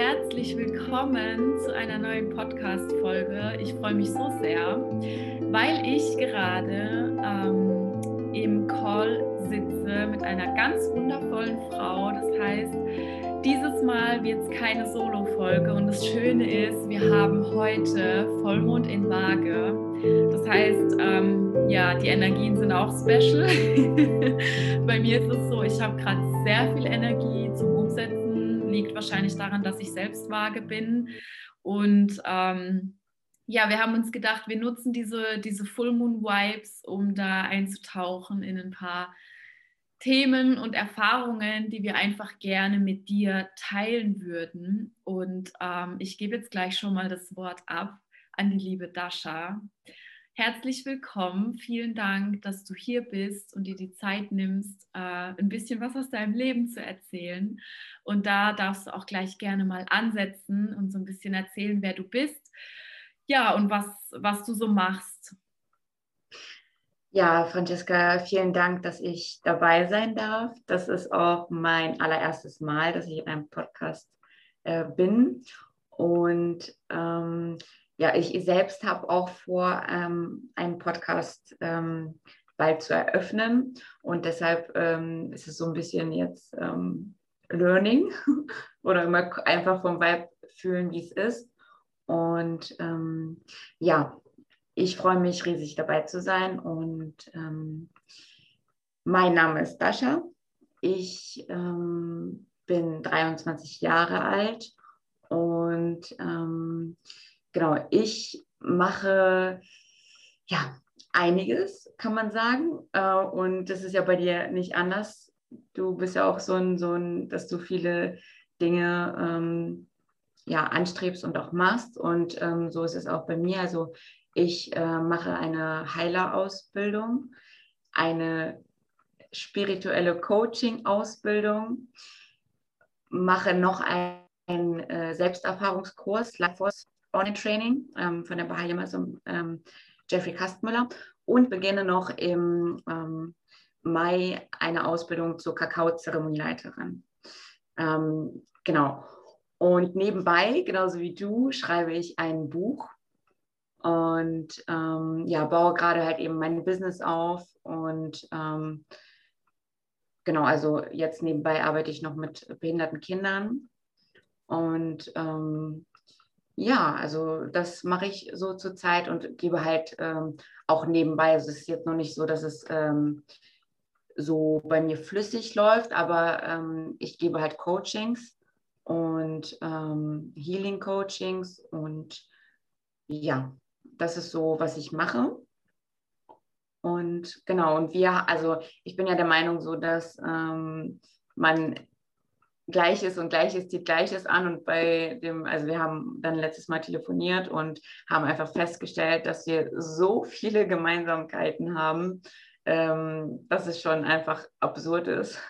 herzlich willkommen zu einer neuen Podcast-Folge. Ich freue mich so sehr, weil ich gerade im Call sitze mit einer ganz wundervollen Frau. Das heißt, dieses Mal wird es keine Solo-Folge und das Schöne ist, wir haben heute Vollmond in Waage. Das heißt, ja, die Energien sind auch special. Bei mir ist es so, ich habe gerade sehr viel Energie zum Umsetzen. Liegt wahrscheinlich daran, dass ich selbst Waage bin. Und ja, wir haben uns gedacht, wir nutzen diese Full Moon Vibes, um da einzutauchen in ein paar Themen und Erfahrungen, die wir einfach gerne mit dir teilen würden. Und ich gebe jetzt gleich schon mal das Wort ab an die liebe Dascha. Herzlich willkommen, vielen Dank, dass du hier bist und dir die Zeit nimmst, ein bisschen was aus deinem Leben zu erzählen. Und da darfst du auch gleich gerne mal ansetzen und so ein bisschen erzählen, wer du bist, ja, und was du so machst. Ja, Francesca, vielen Dank, dass ich dabei sein darf. Das ist auch mein allererstes Mal, dass ich in einem Podcast bin. Und ja, ich selbst habe auch vor, einen Podcast bald zu eröffnen. Und deshalb ist es so ein bisschen jetzt Learning oder immer einfach vom Vibe fühlen, wie es ist. Und ja, ich freue mich riesig, dabei zu sein, und mein Name ist Dascha. Ich bin 23 Jahre alt und genau, ich mache ja einiges, kann man sagen, und das ist ja bei dir nicht anders. Du bist ja auch so ein dass du viele Dinge ja, anstrebst und auch machst, und so ist es auch bei mir. Also ich mache eine Heilerausbildung, eine spirituelle Coaching-Ausbildung, mache noch einen Selbsterfahrungskurs, Lifeforce Online-Training von der Bahia zum Jeffrey Kastmüller, und beginne noch im Mai eine Ausbildung zur Kakao-Zeremonieleiterin. Genau. Und nebenbei, genauso wie du, schreibe ich ein Buch. Und ja, baue gerade halt eben mein Business auf, und genau, also jetzt nebenbei arbeite ich noch mit behinderten Kindern, und ja, also das mache ich so zur Zeit und gebe halt auch nebenbei, also es ist jetzt noch nicht so, dass es so bei mir flüssig läuft, aber ich gebe halt Coachings und Healing-Coachings, und ja, das ist so, was ich mache. Und genau, und also ich bin ja der Meinung so, dass man Gleiches und Gleiches zieht Gleiches an, und also wir haben dann letztes Mal telefoniert und haben einfach festgestellt, dass wir so viele Gemeinsamkeiten haben, dass es schon einfach absurd ist.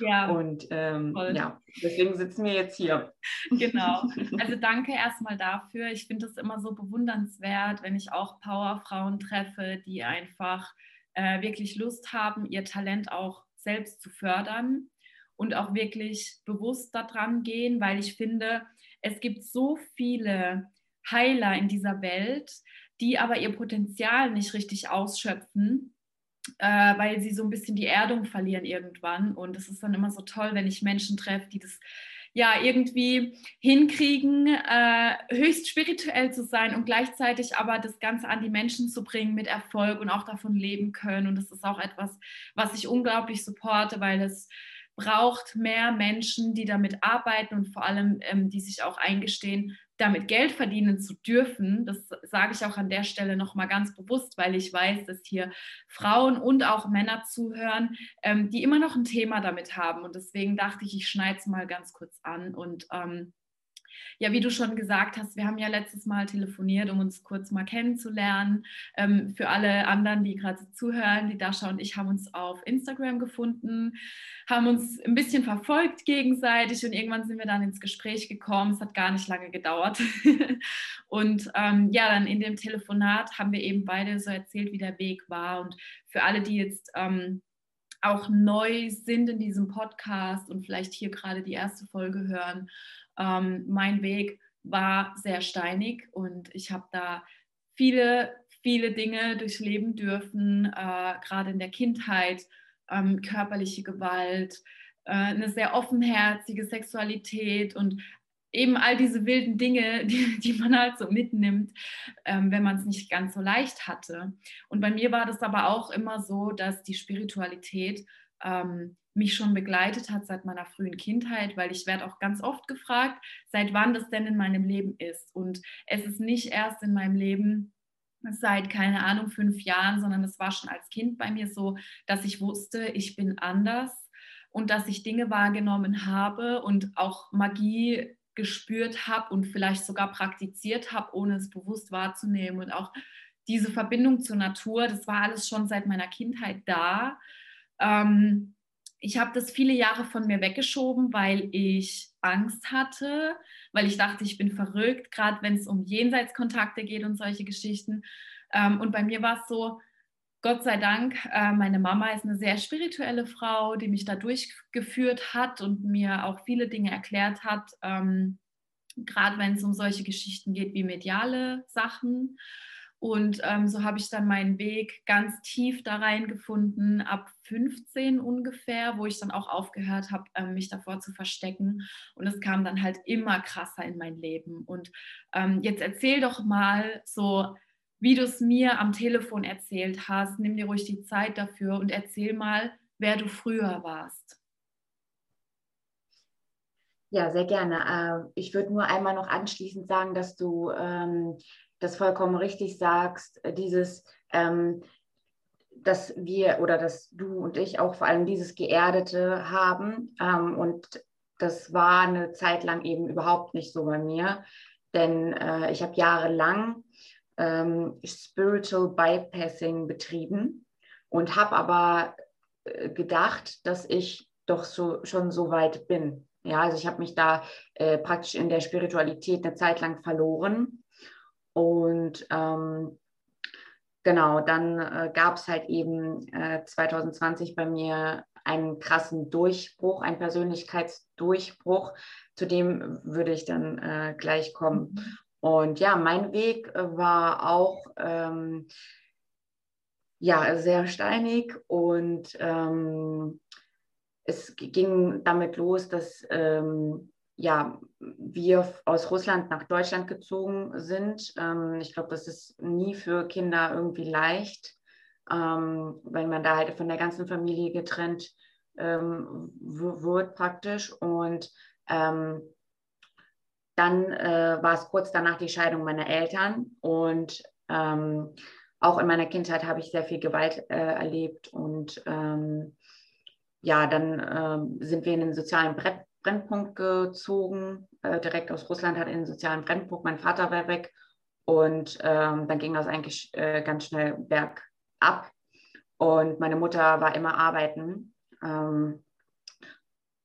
Ja, und ja, deswegen sitzen wir jetzt hier. Genau. Also danke erstmal dafür. Ich finde es immer so bewundernswert, wenn ich auch Powerfrauen treffe, die einfach wirklich Lust haben, ihr Talent auch selbst zu fördern und auch wirklich bewusst daran gehen, weil ich finde, es gibt so viele Heiler in dieser Welt, die aber ihr Potenzial nicht richtig ausschöpfen, weil sie so ein bisschen die Erdung verlieren irgendwann. Und es ist dann immer so toll, wenn ich Menschen treffe, die das ja irgendwie hinkriegen, höchst spirituell zu sein und gleichzeitig aber das Ganze an die Menschen zu bringen mit Erfolg und auch davon leben können. Und das ist auch etwas, was ich unglaublich supporte, weil es braucht mehr Menschen, die damit arbeiten und vor allem, die sich auch eingestehen, damit Geld verdienen zu dürfen. Das sage ich auch an der Stelle nochmal ganz bewusst, weil ich weiß, dass hier Frauen und auch Männer zuhören, die immer noch ein Thema damit haben. Und deswegen dachte ich, ich schneide es mal ganz kurz an. Und ja, wie du schon gesagt hast, wir haben ja letztes Mal telefoniert, um uns kurz mal kennenzulernen. Für alle anderen, die gerade zuhören, die Dascha und ich haben uns auf Instagram gefunden, haben uns ein bisschen verfolgt gegenseitig, und irgendwann sind wir dann ins Gespräch gekommen. Es hat gar nicht lange gedauert. Und ja, dann in dem Telefonat haben wir eben beide so erzählt, wie der Weg war. Und für alle, die jetzt auch neu sind in diesem Podcast und vielleicht hier gerade die erste Folge hören, Mein Weg war sehr steinig und ich habe da viele Dinge durchleben dürfen, gerade in der Kindheit, körperliche Gewalt, eine sehr offenherzige Sexualität und eben all diese wilden Dinge, die man halt so mitnimmt, wenn man es nicht ganz so leicht hatte. Und bei mir war das aber auch immer so, dass die Spiritualität mich schon begleitet hat seit meiner frühen Kindheit, weil ich werde auch ganz oft gefragt, seit wann das denn in meinem Leben ist. Und es ist nicht erst in meinem Leben seit, keine Ahnung, 5 Jahren, sondern es war schon als Kind bei mir so, dass ich wusste, ich bin anders und dass ich Dinge wahrgenommen habe und auch Magie gespürt habe und vielleicht sogar praktiziert habe, ohne es bewusst wahrzunehmen. Und auch diese Verbindung zur Natur, das war alles schon seit meiner Kindheit da. Ich habe das viele Jahre von mir weggeschoben, weil ich Angst hatte, weil ich dachte, ich bin verrückt, gerade wenn es um Jenseitskontakte geht und solche Geschichten. Und bei mir war es so, Gott sei Dank, meine Mama ist eine sehr spirituelle Frau, die mich da durchgeführt hat und mir auch viele Dinge erklärt hat, gerade wenn es um solche Geschichten geht wie mediale Sachen. Und so habe ich dann meinen Weg ganz tief da reingefunden, ab 15 ungefähr, wo ich dann auch aufgehört habe, mich davor zu verstecken. Und es kam dann halt immer krasser in mein Leben. Und jetzt erzähl doch mal so, wie du es mir am Telefon erzählt hast. Nimm dir ruhig die Zeit dafür und erzähl mal, wer du früher warst. Ja, sehr gerne. Ich würde nur einmal noch anschließend sagen, dass du das vollkommen richtig sagst, dieses, dass wir oder dass du und ich auch vor allem dieses Geerdete haben, und das war eine Zeit lang eben überhaupt nicht so bei mir, denn ich habe jahrelang Spiritual Bypassing betrieben und habe aber gedacht, dass ich doch schon so weit bin. Ja, also ich habe mich da praktisch in der Spiritualität eine Zeit lang verloren. Und genau, dann gab es halt eben 2020 bei mir einen krassen Durchbruch, einen Persönlichkeitsdurchbruch. Zu dem würde ich dann gleich kommen. Und ja, mein Weg war auch ja, sehr steinig und es ging damit los, dass ja, wir aus Russland nach Deutschland gezogen sind. Ich glaube, das ist nie für Kinder irgendwie leicht, wenn man da halt von der ganzen Familie getrennt wird praktisch. Und dann war es kurz danach die Scheidung meiner Eltern. Und auch in meiner Kindheit habe ich sehr viel Gewalt erlebt. Und ja, dann sind wir in den sozialen Brennpunkt gezogen, direkt aus Russland, hat in den sozialen Brennpunkt, mein Vater war weg und dann ging das eigentlich ganz schnell bergab und meine Mutter war immer arbeiten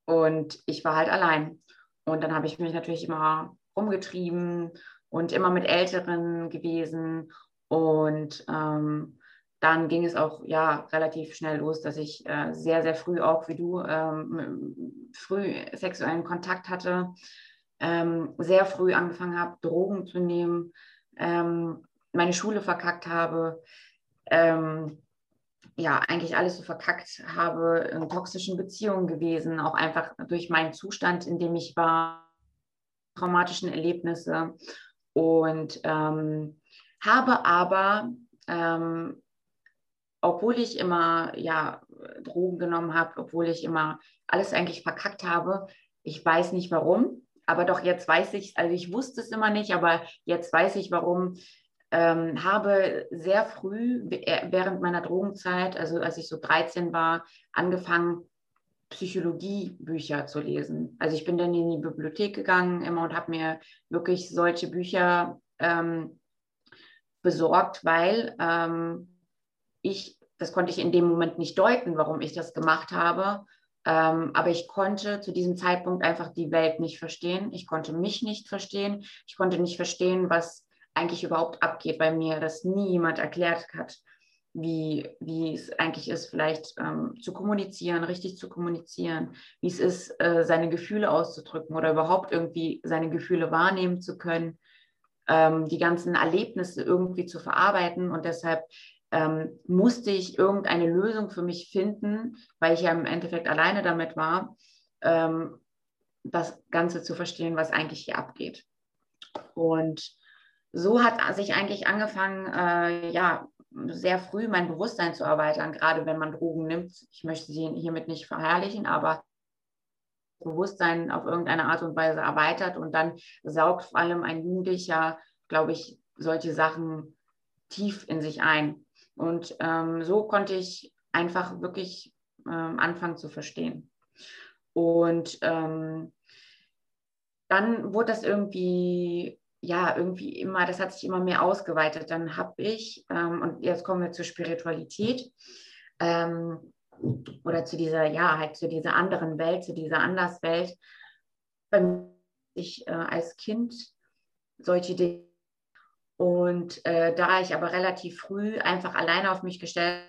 und ich war halt allein und dann habe ich mich natürlich immer rumgetrieben und immer mit Älteren gewesen und dann ging es auch ja relativ schnell los, dass ich sehr, sehr früh auch wie du früh sexuellen Kontakt hatte, sehr früh angefangen habe, Drogen zu nehmen, meine Schule verkackt habe, ja, eigentlich alles so verkackt habe, in toxischen Beziehungen gewesen, auch einfach durch meinen Zustand, in dem ich war, traumatischen Erlebnisse und habe aber obwohl ich immer ja, Drogen genommen habe, obwohl ich immer alles eigentlich verkackt habe, ich weiß nicht warum, aber doch jetzt weiß ich, also ich wusste es immer nicht, aber jetzt weiß ich warum, habe sehr früh während meiner Drogenzeit, also als ich so 13 war, angefangen, Psychologiebücher zu lesen. Also ich bin dann in die Bibliothek gegangen immer und habe mir wirklich solche Bücher besorgt, weil das konnte ich in dem Moment nicht deuten, warum ich das gemacht habe, aber ich konnte zu diesem Zeitpunkt einfach die Welt nicht verstehen, ich konnte mich nicht verstehen, ich konnte nicht verstehen, was eigentlich überhaupt abgeht bei mir, das nie jemand erklärt hat wie es eigentlich ist, vielleicht zu kommunizieren, richtig zu kommunizieren, wie es ist, seine Gefühle auszudrücken oder überhaupt irgendwie seine Gefühle wahrnehmen zu können, die ganzen Erlebnisse irgendwie zu verarbeiten. Und deshalb musste ich irgendeine Lösung für mich finden, weil ich ja im Endeffekt alleine damit war, das Ganze zu verstehen, was eigentlich hier abgeht. Und so hat sich eigentlich angefangen, sehr früh mein Bewusstsein zu erweitern, gerade wenn man Drogen nimmt. Ich möchte sie hiermit nicht verherrlichen, aber Bewusstsein auf irgendeine Art und Weise erweitert, und dann saugt vor allem ein Jugendlicher, glaube ich, solche Sachen tief in sich ein. Und so konnte ich einfach wirklich anfangen zu verstehen. Und dann wurde das irgendwie immer, das hat sich immer mehr ausgeweitet. Dann habe ich, und jetzt kommen wir zur Spiritualität, oder zu dieser, zu dieser anderen Welt, zu dieser Anderswelt. Bei mir ich als Kind solche Dinge. Und da ich aber relativ früh einfach alleine auf mich gestellt,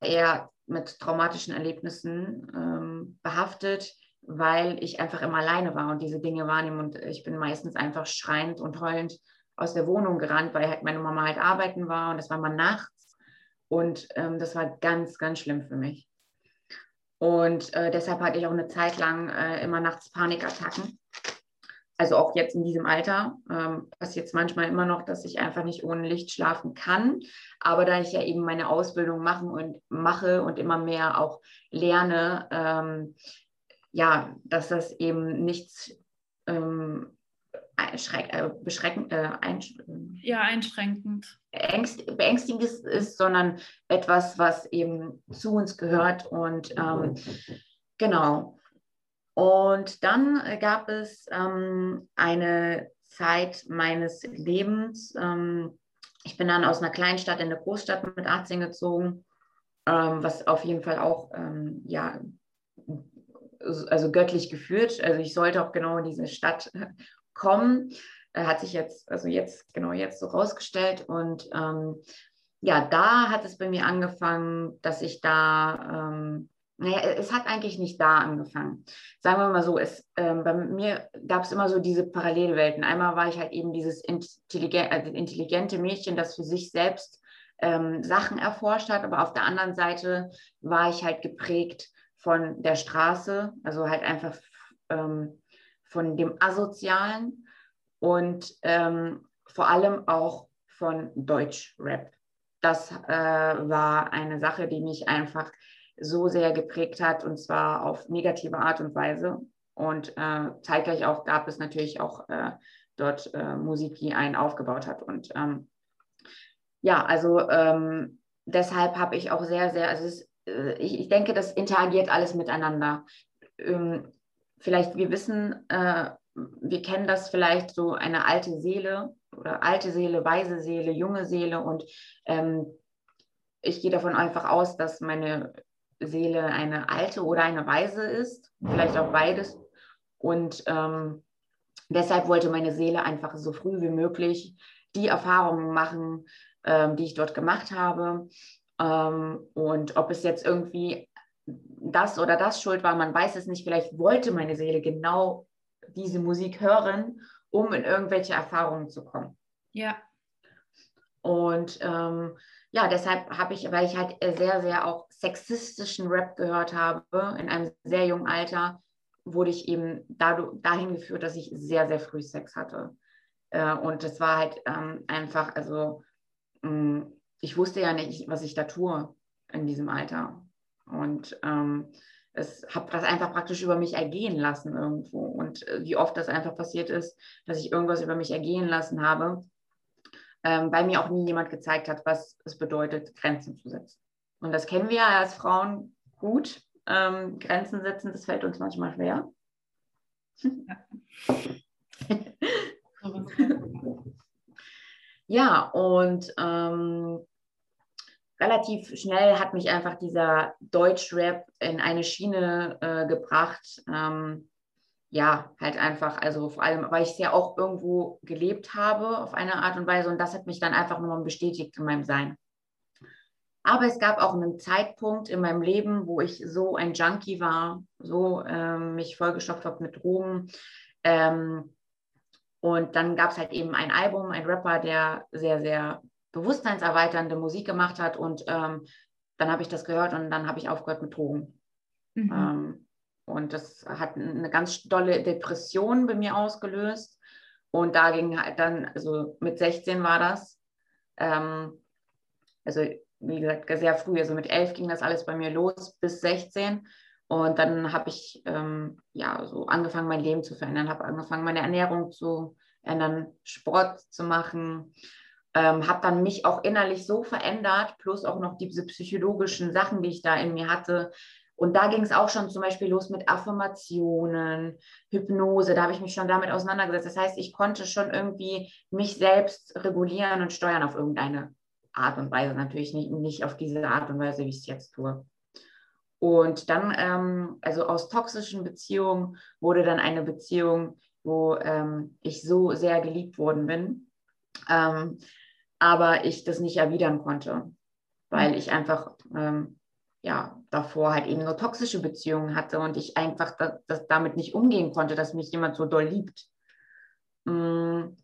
eher mit traumatischen Erlebnissen behaftet, weil ich einfach immer alleine war und diese Dinge wahrnehme. Und ich bin meistens einfach schreiend und heulend aus der Wohnung gerannt, weil halt meine Mama halt arbeiten war, und das war mal nachts. Und das war ganz, ganz schlimm für mich. Und deshalb hatte ich auch eine Zeit lang immer nachts Panikattacken. Also auch jetzt in diesem Alter passiert es manchmal immer noch, dass ich einfach nicht ohne Licht schlafen kann. Aber da ich ja eben meine Ausbildung mache und immer mehr auch lerne, dass das eben nichts einschränkend, beängstigendes ist, sondern etwas, was eben zu uns gehört. Und genau. Und dann gab es eine Zeit meines Lebens. Ich bin dann aus einer Kleinstadt in eine Großstadt mit 18 gezogen, was auf jeden Fall auch, also göttlich geführt. Also ich sollte auch genau in diese Stadt kommen. Hat sich jetzt so rausgestellt. Und da hat es bei mir angefangen, dass ich da, es hat eigentlich nicht da angefangen. Sagen wir mal so, bei mir gab es immer so diese Parallelwelten. Einmal war ich halt eben dieses intelligente Mädchen, das für sich selbst Sachen erforscht hat, aber auf der anderen Seite war ich halt geprägt von der Straße, also halt einfach von dem Asozialen und vor allem auch von Deutschrap. Das war eine Sache, die mich einfach so sehr geprägt hat, und zwar auf negative Art und Weise. Und zeitgleich auch gab es natürlich auch dort Musik, die einen aufgebaut hat. Und deshalb habe ich auch sehr, sehr, ich denke, das interagiert alles miteinander. Vielleicht, wir kennen das vielleicht, so eine alte Seele oder weise Seele, junge Seele, und ich gehe davon einfach aus, dass meine Seele eine alte oder eine weise ist, vielleicht auch beides. Und deshalb wollte meine Seele einfach so früh wie möglich die Erfahrungen machen, die ich dort gemacht habe. Und ob es jetzt irgendwie das oder das schuld war, man weiß es nicht. Vielleicht wollte meine Seele genau diese Musik hören, um in irgendwelche Erfahrungen zu kommen. Ja. Und deshalb habe ich, weil ich halt sehr, sehr auch sexistischen Rap gehört habe, in einem sehr jungen Alter, wurde ich eben dahin geführt, dass ich sehr, sehr früh Sex hatte. Und das war halt einfach, ich wusste ja nicht, was ich da tue in diesem Alter. Und ich habe das einfach praktisch über mich ergehen lassen irgendwo. Und wie oft das einfach passiert ist, dass ich irgendwas über mich ergehen lassen habe, weil mir auch nie jemand gezeigt hat, was es bedeutet, Grenzen zu setzen. Und das kennen wir ja als Frauen gut. Grenzen setzen, das fällt uns manchmal schwer. Relativ schnell hat mich einfach dieser Deutschrap in eine Schiene gebracht, halt einfach, also vor allem, weil ich es ja auch irgendwo gelebt habe auf eine Art und Weise, und das hat mich dann einfach nur bestätigt in meinem Sein. Aber es gab auch einen Zeitpunkt in meinem Leben, wo ich so ein Junkie war, so mich vollgestopft habe mit Drogen. Und dann gab es halt eben ein Album, ein Rapper, der sehr, sehr bewusstseinserweiternde Musik gemacht hat. Und dann habe ich das gehört und dann habe ich aufgehört mit Drogen. Mhm. Und das hat eine ganz dolle Depression bei mir ausgelöst. Und da ging halt dann, also mit 16 war das, also wie gesagt, sehr früh, also mit 11 ging das alles bei mir los, bis 16. Und dann habe ich so angefangen, mein Leben zu verändern, habe angefangen, meine Ernährung zu ändern, Sport zu machen, habe dann mich auch innerlich so verändert, plus auch noch diese psychologischen Sachen, die ich da in mir hatte. Und da ging es auch schon zum Beispiel los mit Affirmationen, Hypnose, da habe ich mich schon damit auseinandergesetzt. Das heißt, ich konnte schon irgendwie mich selbst regulieren und steuern auf irgendeine Art und Weise, natürlich nicht auf diese Art und Weise, wie ich es jetzt tue. Und dann, also aus toxischen Beziehungen wurde dann eine Beziehung, wo ich so sehr geliebt worden bin, aber ich das nicht erwidern konnte, weil ich einfach davor halt eben nur toxische Beziehungen hatte und ich einfach das damit nicht umgehen konnte, dass mich jemand so doll liebt. Ja, und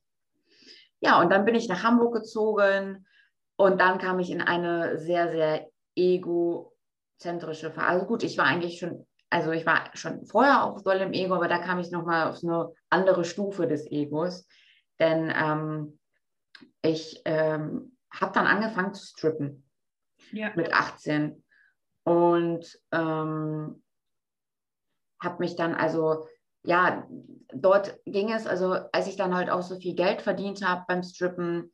dann bin ich nach Hamburg gezogen. Und dann kam ich in eine sehr, sehr egozentrische Phase. Also gut, ich war schon vorher auch doll im Ego, aber da kam ich nochmal auf eine andere Stufe des Egos. Denn ich habe dann angefangen zu strippen mit 18. Und habe mich dann dort ging es, also als ich dann halt auch so viel Geld verdient habe beim Strippen,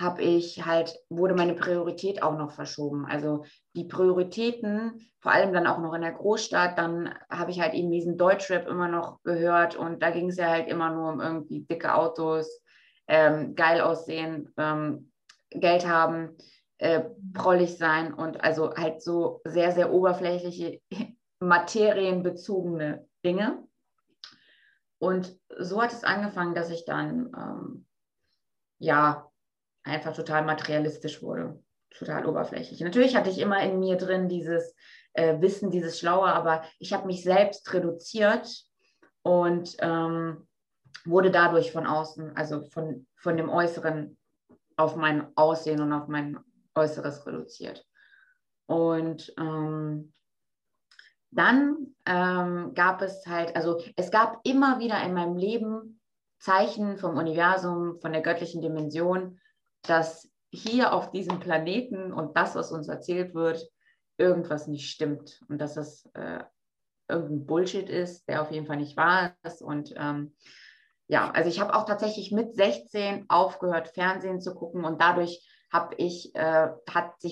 wurde meine Priorität auch noch verschoben. Also die Prioritäten, vor allem dann auch noch in der Großstadt, dann habe ich halt eben diesen Deutschrap immer noch gehört und da ging es ja halt immer nur um irgendwie dicke Autos, geil aussehen, Geld haben, prollig sein und also halt so sehr, sehr oberflächliche, materienbezogene Dinge. Und so hat es angefangen, dass ich dann, einfach total materialistisch wurde, total oberflächlich. Natürlich hatte ich immer in mir drin dieses Wissen, dieses Schlaue, aber ich habe mich selbst reduziert und wurde dadurch von außen, also von dem Äußeren auf mein Aussehen und auf mein Äußeres reduziert. Und dann gab es halt, also es gab immer wieder in meinem Leben Zeichen vom Universum, von der göttlichen Dimension, dass hier auf diesem Planeten und das, was uns erzählt wird, irgendwas nicht stimmt und dass das irgendein Bullshit ist, der auf jeden Fall nicht wahr ist. Und also ich habe auch tatsächlich mit 16 aufgehört, Fernsehen zu gucken und dadurch hat sich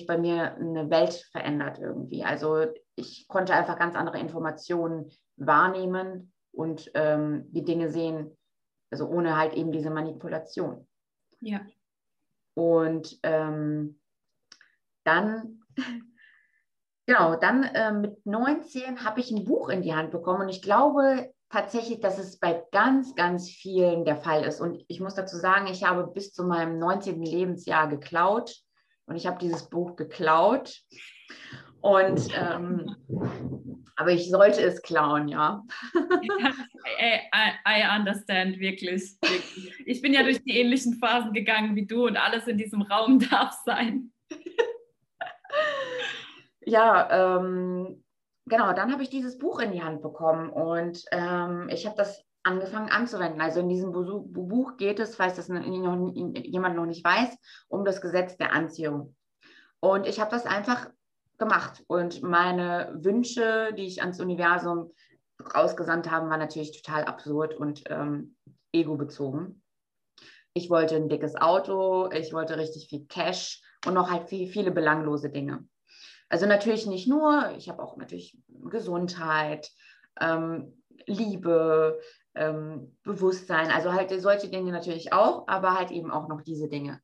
bei mir eine Welt verändert irgendwie. Also ich konnte einfach ganz andere Informationen wahrnehmen und die Dinge sehen, also ohne halt eben diese Manipulation. Ja. Und mit 19 habe ich ein Buch in die Hand bekommen und ich glaube tatsächlich, dass es bei ganz, ganz vielen der Fall ist. Und ich muss dazu sagen, ich habe bis zu meinem 19. Lebensjahr geklaut und ich habe dieses Buch geklaut. Und aber ich sollte es klauen, ja. I understand, wirklich, wirklich. Ich bin ja durch die ähnlichen Phasen gegangen wie du und alles in diesem Raum darf sein. Ja, dann habe ich dieses Buch in die Hand bekommen und ich habe das angefangen anzuwenden. Also in diesem Buch geht es, falls das jemand noch nicht weiß, um das Gesetz der Anziehung. Und ich habe das einfach gemacht. Und meine Wünsche, die ich ans Universum rausgesandt habe, waren natürlich total absurd und egobezogen. Ich wollte ein dickes Auto, ich wollte richtig viel Cash und noch halt viele belanglose Dinge. Also natürlich nicht nur, ich habe auch natürlich Gesundheit, Liebe, Bewusstsein, also halt solche Dinge natürlich auch, aber halt eben auch noch diese Dinge.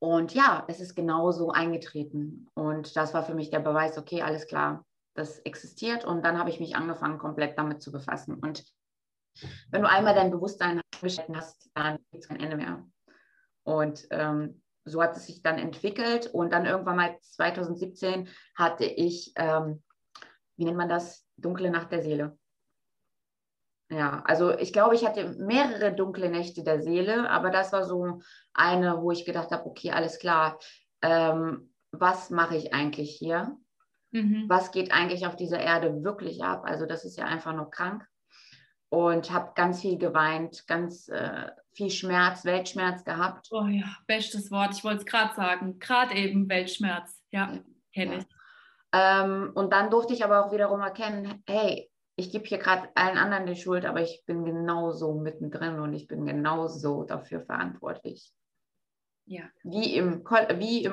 Und ja, es ist genau so eingetreten. Und das war für mich der Beweis, okay, alles klar, das existiert. Und dann habe ich mich angefangen, komplett damit zu befassen. Und wenn du einmal dein Bewusstsein geschalten hast, dann gibt es kein Ende mehr. Und so hat es sich dann entwickelt. Und dann irgendwann mal 2017 hatte ich, wie nennt man das, dunkle Nacht der Seele. Ja, also ich glaube, ich hatte mehrere dunkle Nächte der Seele, aber das war so eine, wo ich gedacht habe, okay, alles klar, was mache ich eigentlich hier? Mhm. Was geht eigentlich auf dieser Erde wirklich ab? Also das ist ja einfach nur krank. Und habe ganz viel geweint, ganz viel Schmerz, Weltschmerz gehabt. Oh ja, bestes Wort, ich wollte es gerade sagen, gerade eben Weltschmerz, ja, kenne ich. Und dann durfte ich aber auch wiederum erkennen, hey, ich gebe hier gerade allen anderen die Schuld, aber ich bin genauso mittendrin und ich bin genauso dafür verantwortlich. Ja. Wie im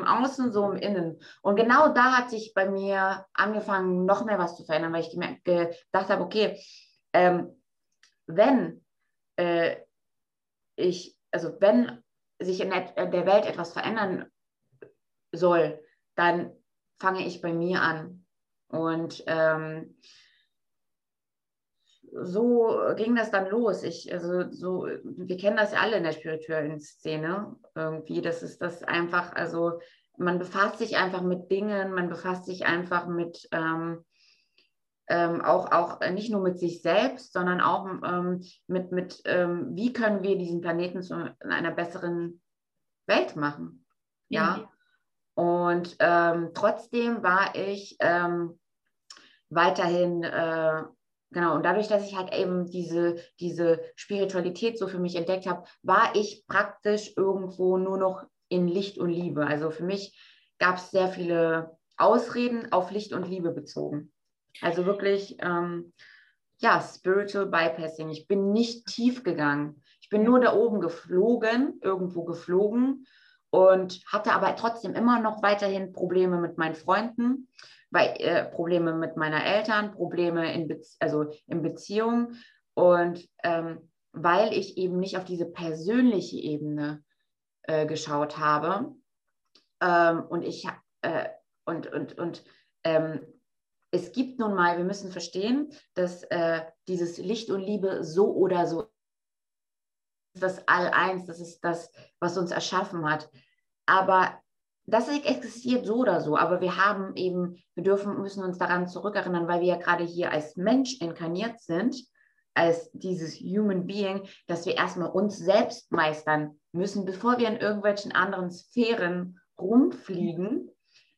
Außen, so im Innen. Und genau da hat sich bei mir angefangen, noch mehr was zu verändern, weil ich gedacht habe, okay, wenn sich in der Welt etwas verändern soll, dann fange ich bei mir an. Und so ging das dann los. Wir kennen das ja alle in der spirituellen Szene irgendwie. Das ist das einfach, also man befasst sich einfach mit Dingen, man befasst sich einfach mit auch nicht nur mit sich selbst, sondern auch mit wie können wir diesen Planeten zu einer besseren Welt machen. Ja. Ja. Und trotzdem war ich weiterhin genau, und dadurch, dass ich halt eben diese Spiritualität so für mich entdeckt habe, war ich praktisch irgendwo nur noch in Licht und Liebe. Also für mich gab es sehr viele Ausreden auf Licht und Liebe bezogen. Also wirklich, Spiritual Bypassing. Ich bin nicht tief gegangen. Ich bin nur da oben geflogen und hatte aber trotzdem immer noch weiterhin Probleme mit meinen Freunden, Probleme mit meinen Eltern, Probleme in Beziehungen und weil ich eben nicht auf diese persönliche Ebene geschaut habe es gibt nun mal, wir müssen verstehen, dass dieses Licht und Liebe so oder so ist das All-Eins, das ist das, was uns erschaffen hat, aber das existiert so oder so, aber wir haben eben, müssen uns daran zurückerinnern, weil wir ja gerade hier als Mensch inkarniert sind, als dieses Human Being, dass wir erstmal uns selbst meistern müssen, bevor wir in irgendwelchen anderen Sphären rumfliegen,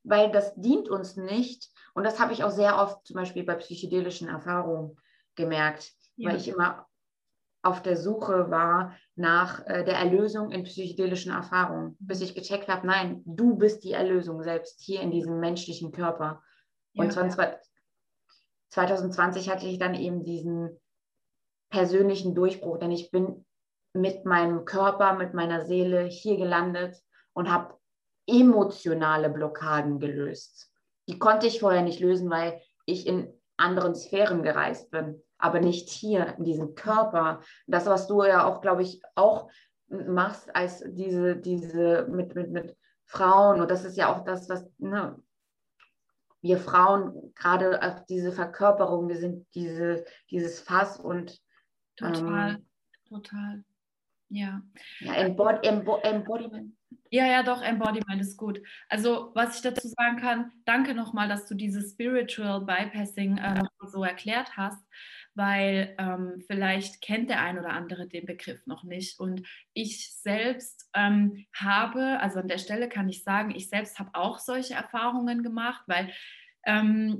weil das dient uns nicht. Und das habe ich auch sehr oft zum Beispiel bei psychedelischen Erfahrungen gemerkt, ja, weil ich immer auf der Suche war nach der Erlösung in psychedelischen Erfahrungen, bis ich gecheckt habe, nein, du bist die Erlösung selbst hier in diesem menschlichen Körper. Und ja, 2020 hatte ich dann eben diesen persönlichen Durchbruch, denn ich bin mit meinem Körper, mit meiner Seele hier gelandet und habe emotionale Blockaden gelöst. Die konnte ich vorher nicht lösen, weil ich in anderen Sphären gereist bin, aber nicht hier in diesem Körper. Das, was du ja auch, glaube ich, auch machst als diese mit Frauen, und das ist ja auch das, was wir Frauen gerade auf diese Verkörperung, wir sind dieses Fass und total, ja. Ja, Embodiment. Ja, doch, Embodiment ist gut. Also, was ich dazu sagen kann, danke nochmal, dass du dieses Spiritual Bypassing so erklärt hast, weil vielleicht kennt der ein oder andere den Begriff noch nicht. Und ich selbst an der Stelle kann ich sagen, ich selbst habe auch solche Erfahrungen gemacht, weil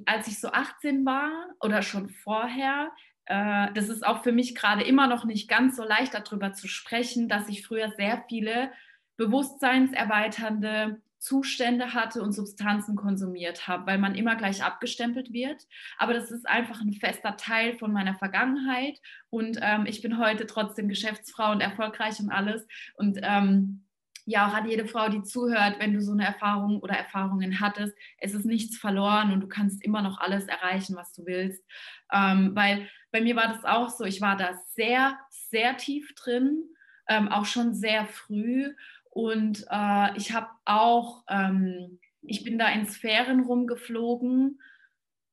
als ich so 18 war oder schon vorher, das ist auch für mich gerade immer noch nicht ganz so leicht, darüber zu sprechen, dass ich früher sehr viele bewusstseinserweiternde Zustände hatte und Substanzen konsumiert habe, weil man immer gleich abgestempelt wird. Aber das ist einfach ein fester Teil von meiner Vergangenheit und ich bin heute trotzdem Geschäftsfrau und erfolgreich und alles. Und auch an jede Frau, die zuhört, wenn du so eine Erfahrung oder Erfahrungen hattest, es ist nichts verloren und du kannst immer noch alles erreichen, was du willst. Weil bei mir war das auch so, ich war da sehr, sehr tief drin, auch schon sehr früh. Und ich bin da in Sphären rumgeflogen.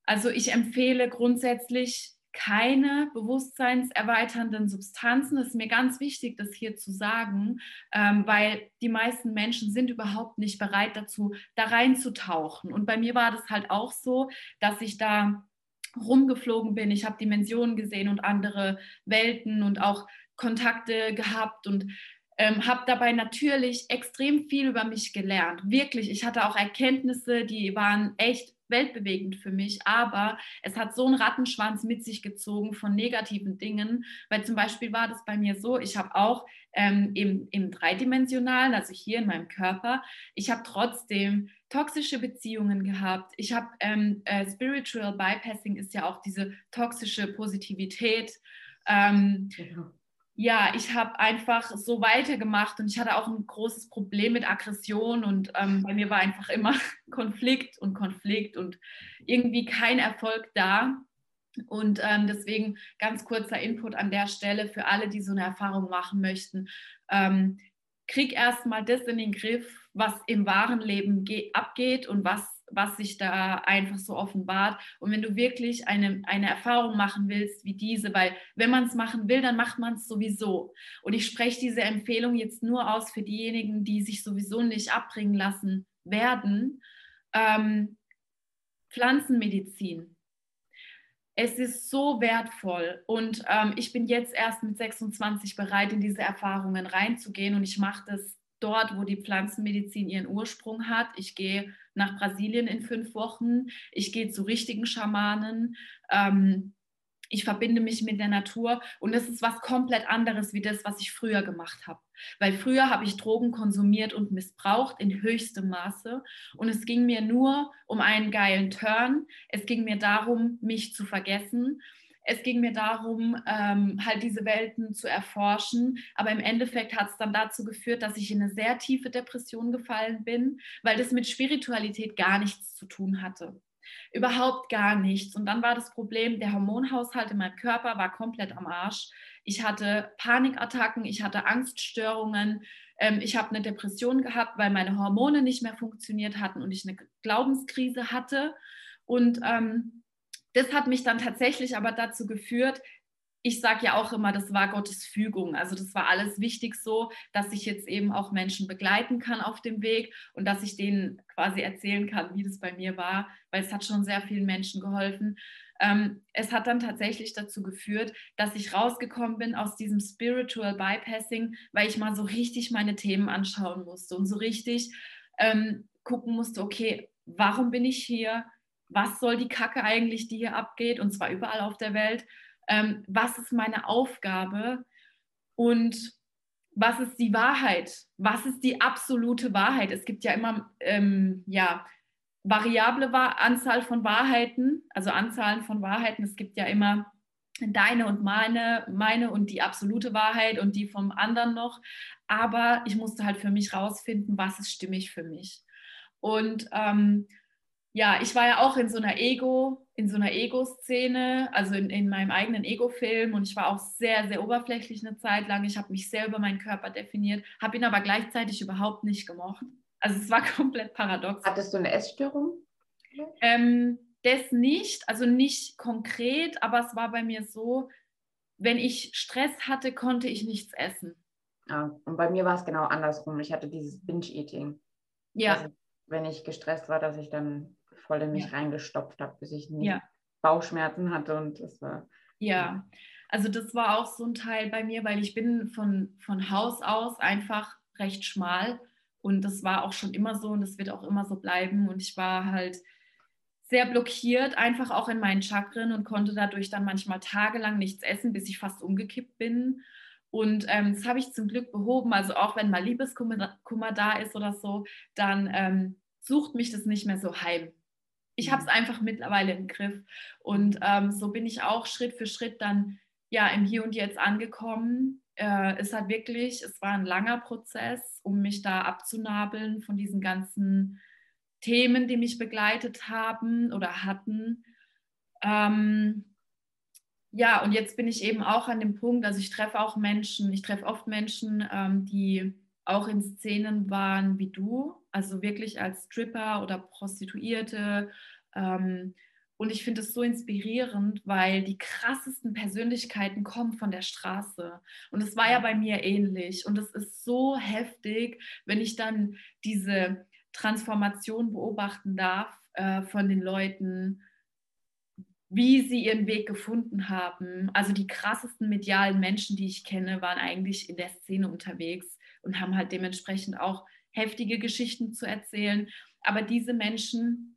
Also ich empfehle grundsätzlich keine bewusstseinserweiternden Substanzen. Das ist mir ganz wichtig, das hier zu sagen, weil die meisten Menschen sind überhaupt nicht bereit dazu, da reinzutauchen. Und bei mir war das halt auch so, dass ich da rumgeflogen bin. Ich habe Dimensionen gesehen und andere Welten und auch Kontakte gehabt und habe dabei natürlich extrem viel über mich gelernt. Wirklich, ich hatte auch Erkenntnisse, die waren echt weltbewegend für mich, aber es hat so einen Rattenschwanz mit sich gezogen von negativen Dingen, weil zum Beispiel war das bei mir so, ich habe auch im Dreidimensionalen, also hier in meinem Körper, ich habe trotzdem toxische Beziehungen gehabt, ich habe Spiritual Bypassing ist ja auch diese toxische Positivität, ja, ich habe einfach so weitergemacht und ich hatte auch ein großes Problem mit Aggression und bei mir war einfach immer Konflikt und irgendwie kein Erfolg da. Und deswegen ganz kurzer Input an der Stelle für alle, die so eine Erfahrung machen möchten. Krieg erstmal das in den Griff, was im wahren Leben abgeht und was sich da einfach so offenbart. Und wenn du wirklich eine Erfahrung machen willst wie diese, weil wenn man es machen will, dann macht man es sowieso. Und ich spreche diese Empfehlung jetzt nur aus für diejenigen, die sich sowieso nicht abbringen lassen werden. Pflanzenmedizin. Es ist so wertvoll und ich bin jetzt erst mit 26 bereit, in diese Erfahrungen reinzugehen und ich mache das dort, wo die Pflanzenmedizin ihren Ursprung hat. Ich gehe nach Brasilien in 5 Wochen, ich gehe zu richtigen Schamanen, ich verbinde mich mit der Natur und das ist was komplett anderes wie das, was ich früher gemacht habe. Weil früher habe ich Drogen konsumiert und missbraucht in höchstem Maße und es ging mir nur um einen geilen Turn, es ging mir darum, mich zu vergessen, es ging mir darum, halt diese Welten zu erforschen, aber im Endeffekt hat es dann dazu geführt, dass ich in eine sehr tiefe Depression gefallen bin, weil das mit Spiritualität gar nichts zu tun hatte. Überhaupt gar nichts. Und dann war das Problem, der Hormonhaushalt in meinem Körper war komplett am Arsch. Ich hatte Panikattacken, ich hatte Angststörungen, ich habe eine Depression gehabt, weil meine Hormone nicht mehr funktioniert hatten und ich eine Glaubenskrise hatte. Und das hat mich dann tatsächlich aber dazu geführt, ich sage ja auch immer, das war Gottes Fügung. Also das war alles wichtig so, dass ich jetzt eben auch Menschen begleiten kann auf dem Weg und dass ich denen quasi erzählen kann, wie das bei mir war, weil es hat schon sehr vielen Menschen geholfen. Es hat dann tatsächlich dazu geführt, dass ich rausgekommen bin aus diesem Spiritual Bypassing, weil ich mal so richtig meine Themen anschauen musste und so richtig gucken musste, okay, warum bin ich hier? Was soll die Kacke eigentlich, die hier abgeht? Und zwar überall auf der Welt. Was ist meine Aufgabe und was ist die Wahrheit? Was ist die absolute Wahrheit? Es gibt ja immer variable Anzahl von Wahrheiten, also Anzahlen von Wahrheiten. Es gibt ja immer deine und meine und die absolute Wahrheit und die vom anderen noch. Aber ich musste halt für mich rausfinden, was ist stimmig für mich. Und ja, ich war ja auch in so einer Ego-Szene, also in meinem eigenen Ego-Film und ich war auch sehr, sehr oberflächlich eine Zeit lang. Ich habe mich sehr über meinen Körper definiert, habe ihn aber gleichzeitig überhaupt nicht gemocht. Also es war komplett paradox. Hattest du eine Essstörung? Das nicht, also nicht konkret, aber es war bei mir so, wenn ich Stress hatte, konnte ich nichts essen. Ja, und bei mir war es genau andersrum. Ich hatte dieses Binge-Eating. Ja. Also, wenn ich gestresst war, dass ich dann voll in mich reingestopft habe, bis ich nie Bauchschmerzen hatte und das war... Ja, also das war auch so ein Teil bei mir, weil ich bin von Haus aus einfach recht schmal und das war auch schon immer so und das wird auch immer so bleiben und ich war halt sehr blockiert, einfach auch in meinen Chakren und konnte dadurch dann manchmal tagelang nichts essen, bis ich fast umgekippt bin. Und das habe ich zum Glück behoben, also auch wenn mal Liebeskummer da ist oder so, dann sucht mich das nicht mehr so heim. Ich habe es einfach mittlerweile im Griff und so bin ich auch Schritt für Schritt dann im Hier und Jetzt angekommen. Es war ein langer Prozess, um mich da abzunabeln von diesen ganzen Themen, die mich begleitet haben oder hatten. Ja, und jetzt bin ich eben auch an dem Punkt, also ich treffe oft Menschen, die auch in Szenen waren wie du, also wirklich als Stripper oder Prostituierte, Und ich finde es so inspirierend, weil die krassesten Persönlichkeiten kommen von der Straße. Und es war ja bei mir ähnlich. Und es ist so heftig, wenn ich dann diese Transformation beobachten darf von den Leuten, wie sie ihren Weg gefunden haben. Also die krassesten medialen Menschen, die ich kenne, waren eigentlich in der Szene unterwegs und haben halt dementsprechend auch heftige Geschichten zu erzählen. Aber diese Menschen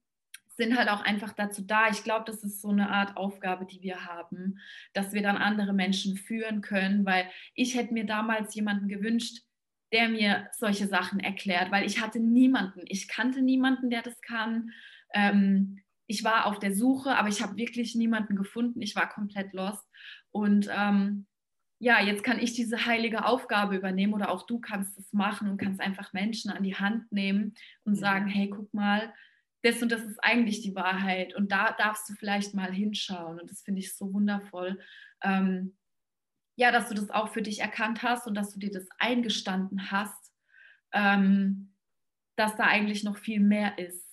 sind halt auch einfach dazu da. Ich glaube, das ist so eine Art Aufgabe, die wir haben, dass wir dann andere Menschen führen können, weil ich hätte mir damals jemanden gewünscht, der mir solche Sachen erklärt, weil ich hatte niemanden. Ich kannte niemanden, der das kann. Ich war auf der Suche, aber ich habe wirklich niemanden gefunden. Ich war komplett lost. Und ja, jetzt kann ich diese heilige Aufgabe übernehmen oder auch du kannst es machen und kannst einfach Menschen an die Hand nehmen und sagen, hey, guck mal, das und das ist eigentlich die Wahrheit und da darfst du vielleicht mal hinschauen und das finde ich so wundervoll, ja, dass du das auch für dich erkannt hast und dass du dir das eingestanden hast, dass da eigentlich noch viel mehr ist,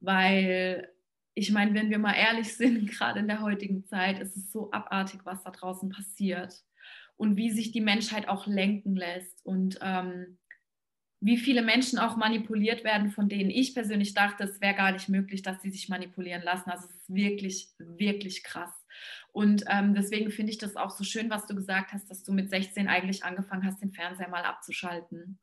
weil ich meine, wenn wir mal ehrlich sind, gerade in der heutigen Zeit ist es so abartig, was da draußen passiert und wie sich die Menschheit auch lenken lässt und wie viele Menschen auch manipuliert werden, von denen ich persönlich dachte, es wäre gar nicht möglich, dass sie sich manipulieren lassen. Also es ist wirklich, wirklich krass. Und deswegen finde ich das auch so schön, was du gesagt hast, dass du mit 16 eigentlich angefangen hast, den Fernseher mal abzuschalten.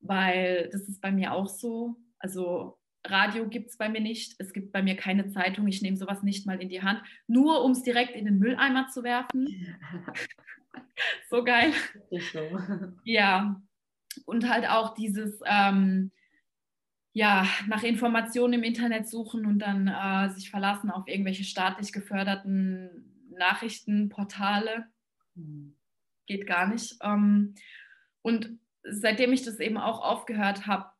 Weil das ist bei mir auch so. Also Radio gibt es bei mir nicht. Es gibt bei mir keine Zeitung. Ich nehme sowas nicht mal in die Hand. Nur, um es direkt in den Mülleimer zu werfen. So geil. Ist so. Ja. Und halt auch dieses, ja, nach Informationen im Internet suchen und dann sich verlassen auf irgendwelche staatlich geförderten Nachrichtenportale. Geht gar nicht. Und seitdem ich das eben auch aufgehört habe,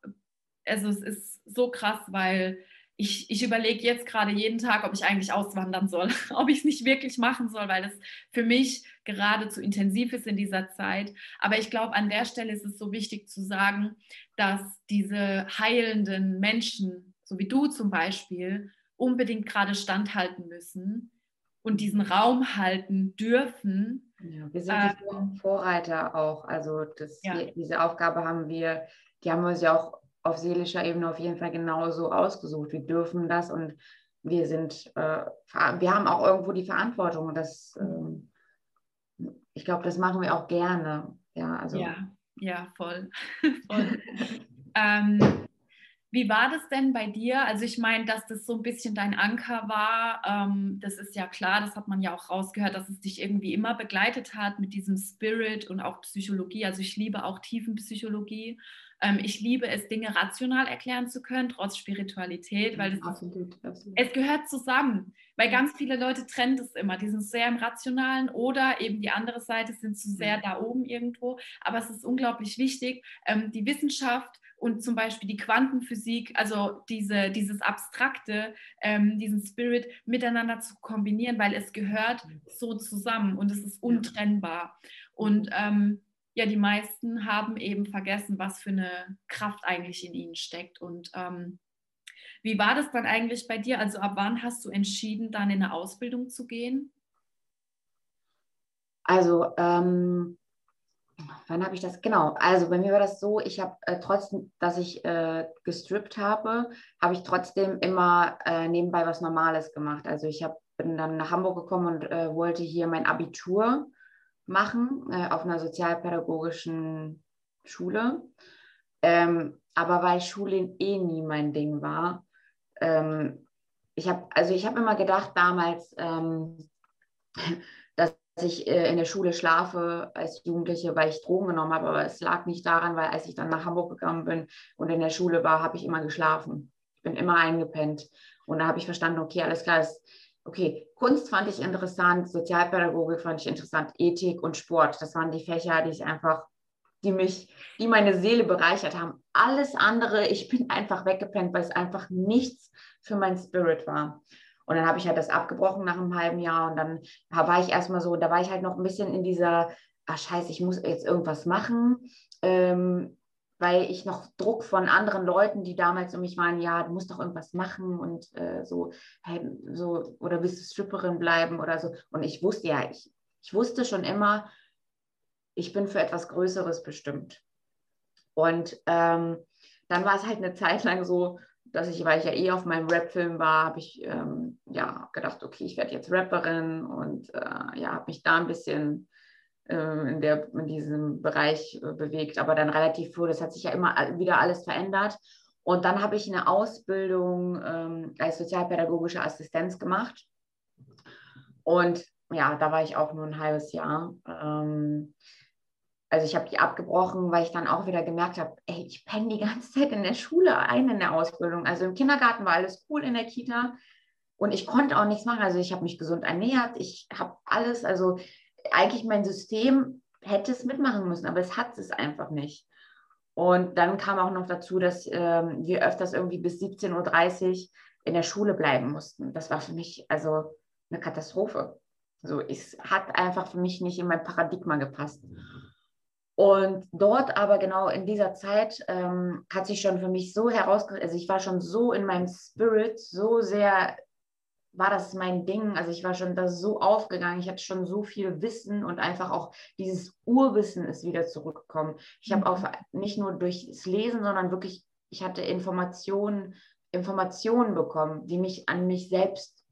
also es ist so krass, weil ich überlege jetzt gerade jeden Tag, ob ich eigentlich auswandern soll, ob ich es nicht wirklich machen soll, weil das für mich gerade zu intensiv ist in dieser Zeit. Aber ich glaube, an der Stelle ist es so wichtig zu sagen, dass diese heilenden Menschen, so wie du zum Beispiel, unbedingt gerade standhalten müssen und diesen Raum halten dürfen. Ja, wir sind Vorreiter auch. Also diese Aufgabe haben wir uns ja auch auf seelischer Ebene auf jeden Fall genauso ausgesucht. Wir dürfen das und wir haben auch irgendwo die Verantwortung. Und das, ich glaube, das machen wir auch gerne. Ja, also. Ja voll. Voll. Wie war das denn bei dir? Also ich meine, dass das so ein bisschen dein Anker war, das ist ja klar, das hat man ja auch rausgehört, dass es dich irgendwie immer begleitet hat mit diesem Spirit und auch Psychologie. Also ich liebe auch Tiefenpsychologie. Ich liebe es, Dinge rational erklären zu können, trotz Spiritualität, weil das absolut. Es gehört zusammen, weil ganz viele Leute trennen das immer, die sind sehr im Rationalen oder eben die andere Seite sind zu sehr da oben irgendwo, aber es ist unglaublich wichtig, die Wissenschaft und zum Beispiel die Quantenphysik, also dieses Abstrakte, diesen Spirit miteinander zu kombinieren, weil es gehört so zusammen und es ist untrennbar und ja, die meisten haben eben vergessen, was für eine Kraft eigentlich in ihnen steckt. Und wie war das dann eigentlich bei dir? Also ab wann hast du entschieden, dann in eine Ausbildung zu gehen? Also, wann habe ich das? Genau, also bei mir war das so, ich habe trotzdem, dass ich gestrippt habe ich trotzdem immer nebenbei was Normales gemacht. Also ich bin dann nach Hamburg gekommen und wollte hier mein Abitur machen, auf einer sozialpädagogischen Schule. Aber weil Schule eh nie mein Ding war, ich habe immer gedacht damals, dass ich in der Schule schlafe als Jugendliche, weil ich Drogen genommen habe, aber es lag nicht daran, weil als ich dann nach Hamburg gegangen bin und in der Schule war, habe ich immer geschlafen. Ich bin immer eingepennt. Und da habe ich verstanden, okay, alles klar, okay, Kunst fand ich interessant, Sozialpädagogik fand ich interessant, Ethik und Sport, das waren die Fächer, die meine Seele bereichert haben. Alles andere, ich bin einfach weggepennt, weil es einfach nichts für meinen Spirit war. Und dann habe ich halt das abgebrochen nach einem halben Jahr und dann war ich erstmal so, da war ich halt noch ein bisschen in dieser, scheiße, ich muss jetzt irgendwas machen, weil ich noch Druck von anderen Leuten, die damals um mich waren, ja, du musst doch irgendwas machen und so, oder willst du Stripperin bleiben oder so. Und ich wusste ja, ich wusste schon immer, ich bin für etwas Größeres bestimmt. Und dann war es halt eine Zeit lang so, dass ich, weil ich ja auf meinem Rap-Film war, habe ich gedacht, okay, ich werde jetzt Rapperin und habe mich da ein bisschen in diesem Bereich bewegt, aber dann relativ früh, das hat sich ja immer wieder alles verändert. Und dann habe ich eine Ausbildung als sozialpädagogische Assistenz gemacht und ja, da war ich auch nur ein halbes Jahr. Also ich habe die abgebrochen, weil ich dann auch wieder gemerkt habe, ey, ich penne die ganze Zeit in der Schule ein, in der Ausbildung. Also im Kindergarten war alles cool, in der Kita. Und ich konnte auch nichts machen. Also ich habe mich gesund ernährt. Ich habe alles, also eigentlich mein System hätte es mitmachen müssen, aber es hat es einfach nicht. Und dann kam auch noch dazu, dass wir öfters irgendwie bis 17:30 Uhr in der Schule bleiben mussten. Das war für mich also eine Katastrophe. So, es hat einfach für mich nicht in mein Paradigma gepasst. Und dort aber genau in dieser Zeit hat sich schon für mich so herausgestellt, also ich war schon so in meinem Spirit, so sehr war das mein Ding, also ich war schon da so aufgegangen, ich hatte schon so viel Wissen und einfach auch dieses Urwissen ist wieder zurückgekommen. Ich habe auch nicht nur durchs Lesen, sondern wirklich, ich hatte Informationen bekommen, die mich an mich selbst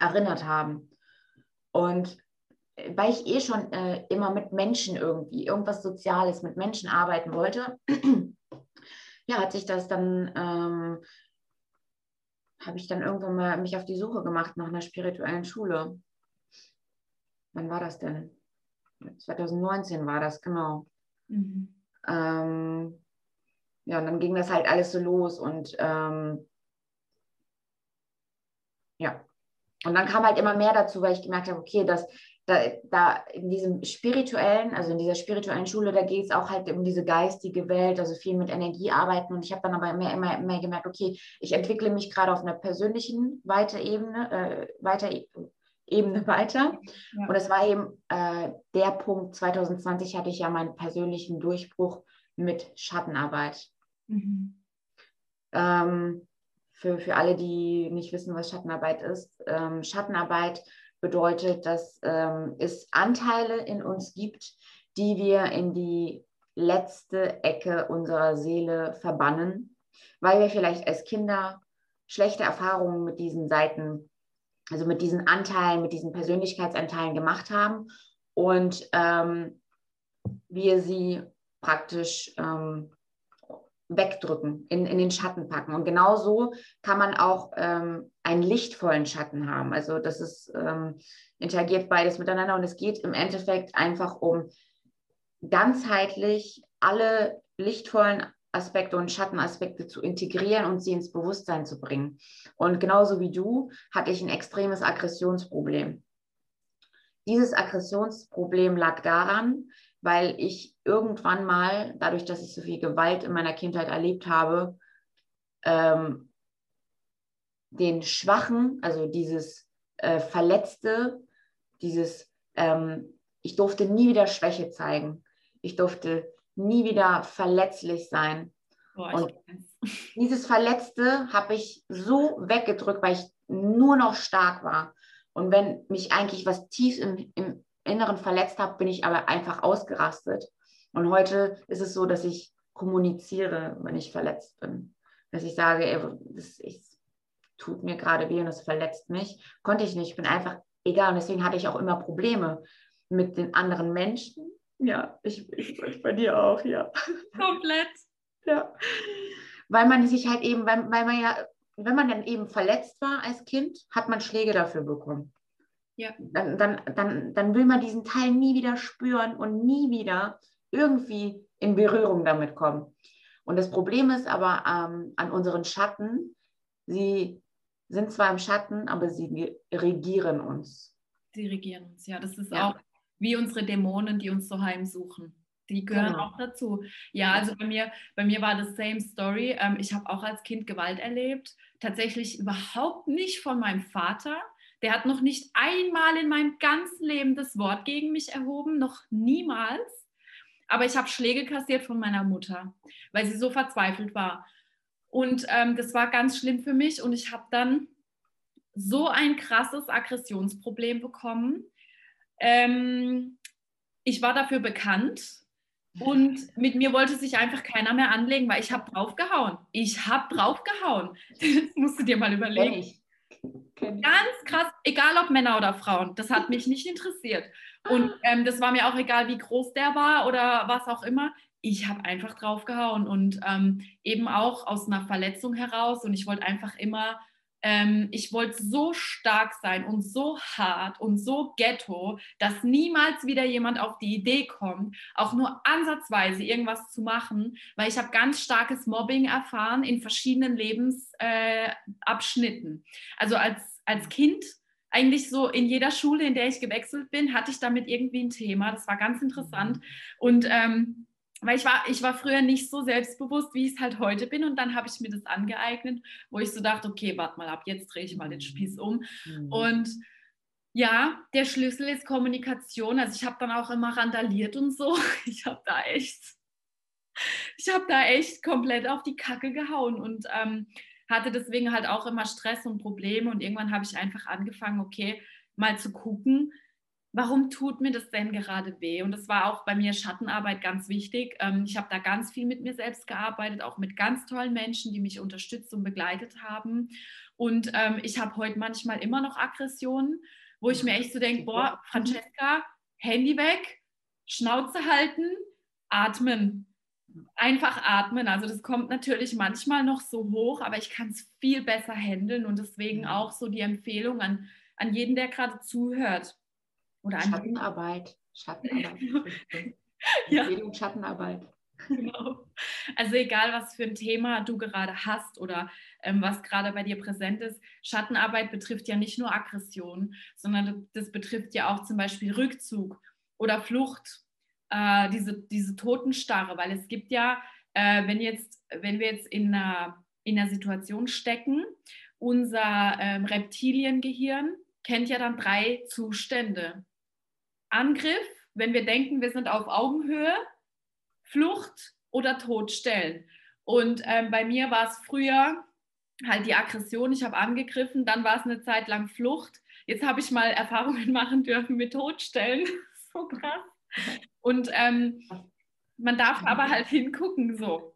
erinnert haben. Und weil ich schon immer mit Menschen irgendwie, irgendwas Soziales mit Menschen arbeiten wollte, ja, hat sich das dann, habe ich dann irgendwann mal mich auf die Suche gemacht nach einer spirituellen Schule. Wann war das denn? 2019 war das, genau. Mhm. Ja, und dann ging das halt alles so los und ja. Und dann kam halt immer mehr dazu, weil ich gemerkt habe, okay, dass da in diesem spirituellen, also in dieser spirituellen Schule, da geht es auch halt um diese geistige Welt, also viel mit Energie arbeiten. Und ich habe dann aber immer mehr gemerkt, okay, ich entwickle mich gerade auf einer persönlichen Ebene weiter. Ja. Und das war eben der Punkt, 2020 hatte ich ja meinen persönlichen Durchbruch mit Schattenarbeit. Mhm. Für alle, die nicht wissen, was Schattenarbeit ist. Schattenarbeit bedeutet, dass es Anteile in uns gibt, die wir in die letzte Ecke unserer Seele verbannen, weil wir vielleicht als Kinder schlechte Erfahrungen mit diesen Seiten, also mit diesen Anteilen, mit diesen Persönlichkeitsanteilen gemacht haben und wir sie praktisch wegdrücken, in den Schatten packen. Und genauso kann man auch einen lichtvollen Schatten haben. Also das ist, interagiert beides miteinander und es geht im Endeffekt einfach um ganzheitlich alle lichtvollen Aspekte und Schattenaspekte zu integrieren und sie ins Bewusstsein zu bringen. Und genauso wie du hatte ich ein extremes Aggressionsproblem. Dieses Aggressionsproblem lag daran, weil ich irgendwann mal, dadurch, dass ich so viel Gewalt in meiner Kindheit erlebt habe, den Schwachen, also dieses Verletzte, dieses, ich durfte nie wieder Schwäche zeigen, ich durfte nie wieder verletzlich sein. Boah, und dieses Verletzte habe ich so weggedrückt, weil ich nur noch stark war. Und wenn mich eigentlich was tief im Inneren verletzt habe, bin ich aber einfach ausgerastet. Und heute ist es so, dass ich kommuniziere, wenn ich verletzt bin. Dass ich sage, ey, das tut mir gerade weh und das verletzt mich. Konnte ich nicht, ich bin einfach egal. Und deswegen hatte ich auch immer Probleme mit den anderen Menschen. Ja, ich bei dir auch, ja. Komplett. Ja, weil man sich halt eben, weil man ja, wenn man dann eben verletzt war als Kind, hat man Schläge dafür bekommen. Ja. Dann will man diesen Teil nie wieder spüren und nie wieder irgendwie in Berührung damit kommen. Und das Problem ist aber an unseren Schatten, sie sind zwar im Schatten, aber sie regieren uns. Sie regieren uns, ja. Das ist auch wie unsere Dämonen, die uns so heimsuchen. Die gehören auch dazu. Ja, also bei mir war das same story. Ich habe auch als Kind Gewalt erlebt. Tatsächlich überhaupt nicht von meinem Vater. Der hat noch nicht einmal in meinem ganzen Leben das Wort gegen mich erhoben, noch niemals. Aber ich habe Schläge kassiert von meiner Mutter, weil sie so verzweifelt war. Und das war ganz schlimm für mich. Und ich habe dann so ein krasses Aggressionsproblem bekommen. Ich war dafür bekannt. Und mit mir wollte sich einfach keiner mehr anlegen, weil ich habe draufgehauen. Das musst du dir mal überlegen. Ganz krass, egal ob Männer oder Frauen, das hat mich nicht interessiert. Und das war mir auch egal, wie groß der war oder was auch immer. Ich habe einfach draufgehauen und eben auch aus einer Verletzung heraus. Und ich wollte einfach immer, ich wollte so stark sein und so hart und so ghetto, dass niemals wieder jemand auf die Idee kommt, auch nur ansatzweise irgendwas zu machen, weil ich habe ganz starkes Mobbing erfahren in verschiedenen Lebensabschnitten. Also als Kind, eigentlich so in jeder Schule, in der ich gewechselt bin, hatte ich damit irgendwie ein Thema. Das war ganz interessant. Und weil ich war früher nicht so selbstbewusst, wie ich es halt heute bin. Und dann habe ich mir das angeeignet, wo ich so dachte, okay, warte mal ab, jetzt drehe ich mal den Spieß um. Mhm. Und ja, der Schlüssel ist Kommunikation. Also ich habe dann auch immer randaliert und so. Ich habe da echt komplett auf die Kacke gehauen und hatte deswegen halt auch immer Stress und Probleme. Und irgendwann habe ich einfach angefangen, okay, mal zu gucken, warum tut mir das denn gerade weh? Und das war auch bei mir Schattenarbeit ganz wichtig. Ich habe da ganz viel mit mir selbst gearbeitet, auch mit ganz tollen Menschen, die mich unterstützt und begleitet haben. Und ich habe heute manchmal immer noch Aggressionen, wo ich mir echt so denke, boah, Francesca, Handy weg, Schnauze halten, atmen. Einfach atmen. Also das kommt natürlich manchmal noch so hoch, aber ich kann es viel besser handeln. Und deswegen auch so die Empfehlung an jeden, der gerade zuhört. Oder Schattenarbeit. Ja. Schattenarbeit. Genau. Also egal, was für ein Thema du gerade hast oder was gerade bei dir präsent ist, Schattenarbeit betrifft ja nicht nur Aggression, sondern das betrifft ja auch zum Beispiel Rückzug oder Flucht, diese Totenstarre, weil es gibt ja, wenn wir jetzt in einer Situation stecken, unser Reptiliengehirn kennt ja dann 3 Zustände. Angriff, wenn wir denken, wir sind auf Augenhöhe, Flucht oder Todstellen. Und bei mir war es früher halt die Aggression, ich habe angegriffen, dann war es eine Zeit lang Flucht. Jetzt habe ich mal Erfahrungen machen dürfen mit Todstellen. So krass. Und man darf aber halt hingucken so.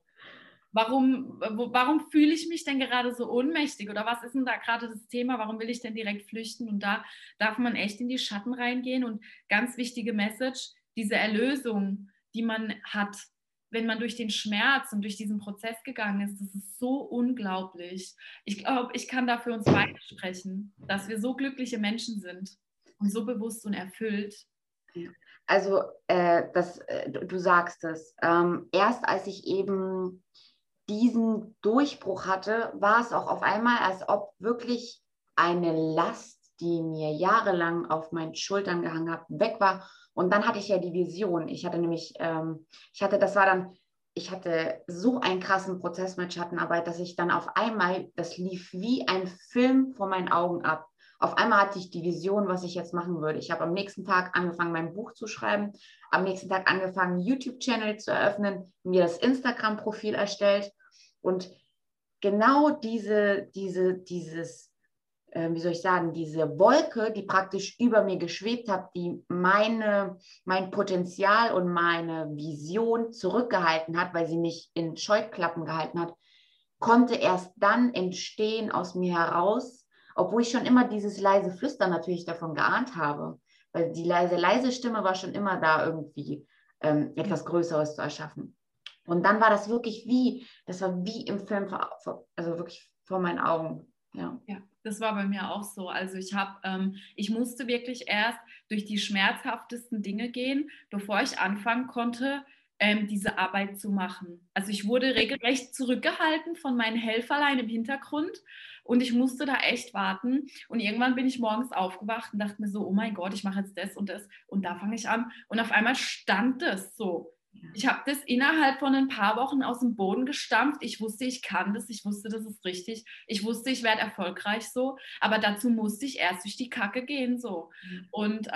Warum fühle ich mich denn gerade so ohnmächtig oder was ist denn da gerade das Thema, warum will ich denn direkt flüchten? Und da darf man echt in die Schatten reingehen und ganz wichtige Message, diese Erlösung, die man hat, wenn man durch den Schmerz und durch diesen Prozess gegangen ist, das ist so unglaublich. Ich glaube, ich kann da für uns beide sprechen, dass wir so glückliche Menschen sind und so bewusst und erfüllt. Also du sagst es, erst als ich eben diesen Durchbruch hatte, war es auch auf einmal, als ob wirklich eine Last, die mir jahrelang auf meinen Schultern gehangen hat, weg war. Und dann hatte ich ja die Vision. Ich hatte nämlich, ich hatte so einen krassen Prozess mit Schattenarbeit, dass ich dann auf einmal, das lief wie ein Film vor meinen Augen ab. Auf einmal hatte ich die Vision, was ich jetzt machen würde. Ich habe am nächsten Tag angefangen, mein Buch zu schreiben, am nächsten Tag angefangen, YouTube-Channel zu eröffnen, mir das Instagram-Profil erstellt und genau diese Wolke, die praktisch über mir geschwebt hat, die mein Potenzial und meine Vision zurückgehalten hat, weil sie mich in Scheuklappen gehalten hat, konnte erst dann entstehen aus mir heraus, obwohl ich schon immer dieses leise Flüstern natürlich davon geahnt habe, weil die leise Stimme war schon immer da, irgendwie etwas Größeres zu erschaffen. Und dann war das wirklich wie im Film, also wirklich vor meinen Augen. Ja, das war bei mir auch so. Also ich musste wirklich erst durch die schmerzhaftesten Dinge gehen, bevor ich anfangen konnte, diese Arbeit zu machen. Also ich wurde regelrecht zurückgehalten von meinen Helferlein im Hintergrund und ich musste da echt warten und irgendwann bin ich morgens aufgewacht und dachte mir so, oh mein Gott, ich mache jetzt das und das und da fange ich an und auf einmal stand das so. Ich habe das innerhalb von ein paar Wochen aus dem Boden gestampft. Ich wusste, ich kann das. Ich wusste, das ist richtig. Ich wusste, ich werde erfolgreich so. Aber dazu musste ich erst durch die Kacke gehen so. Und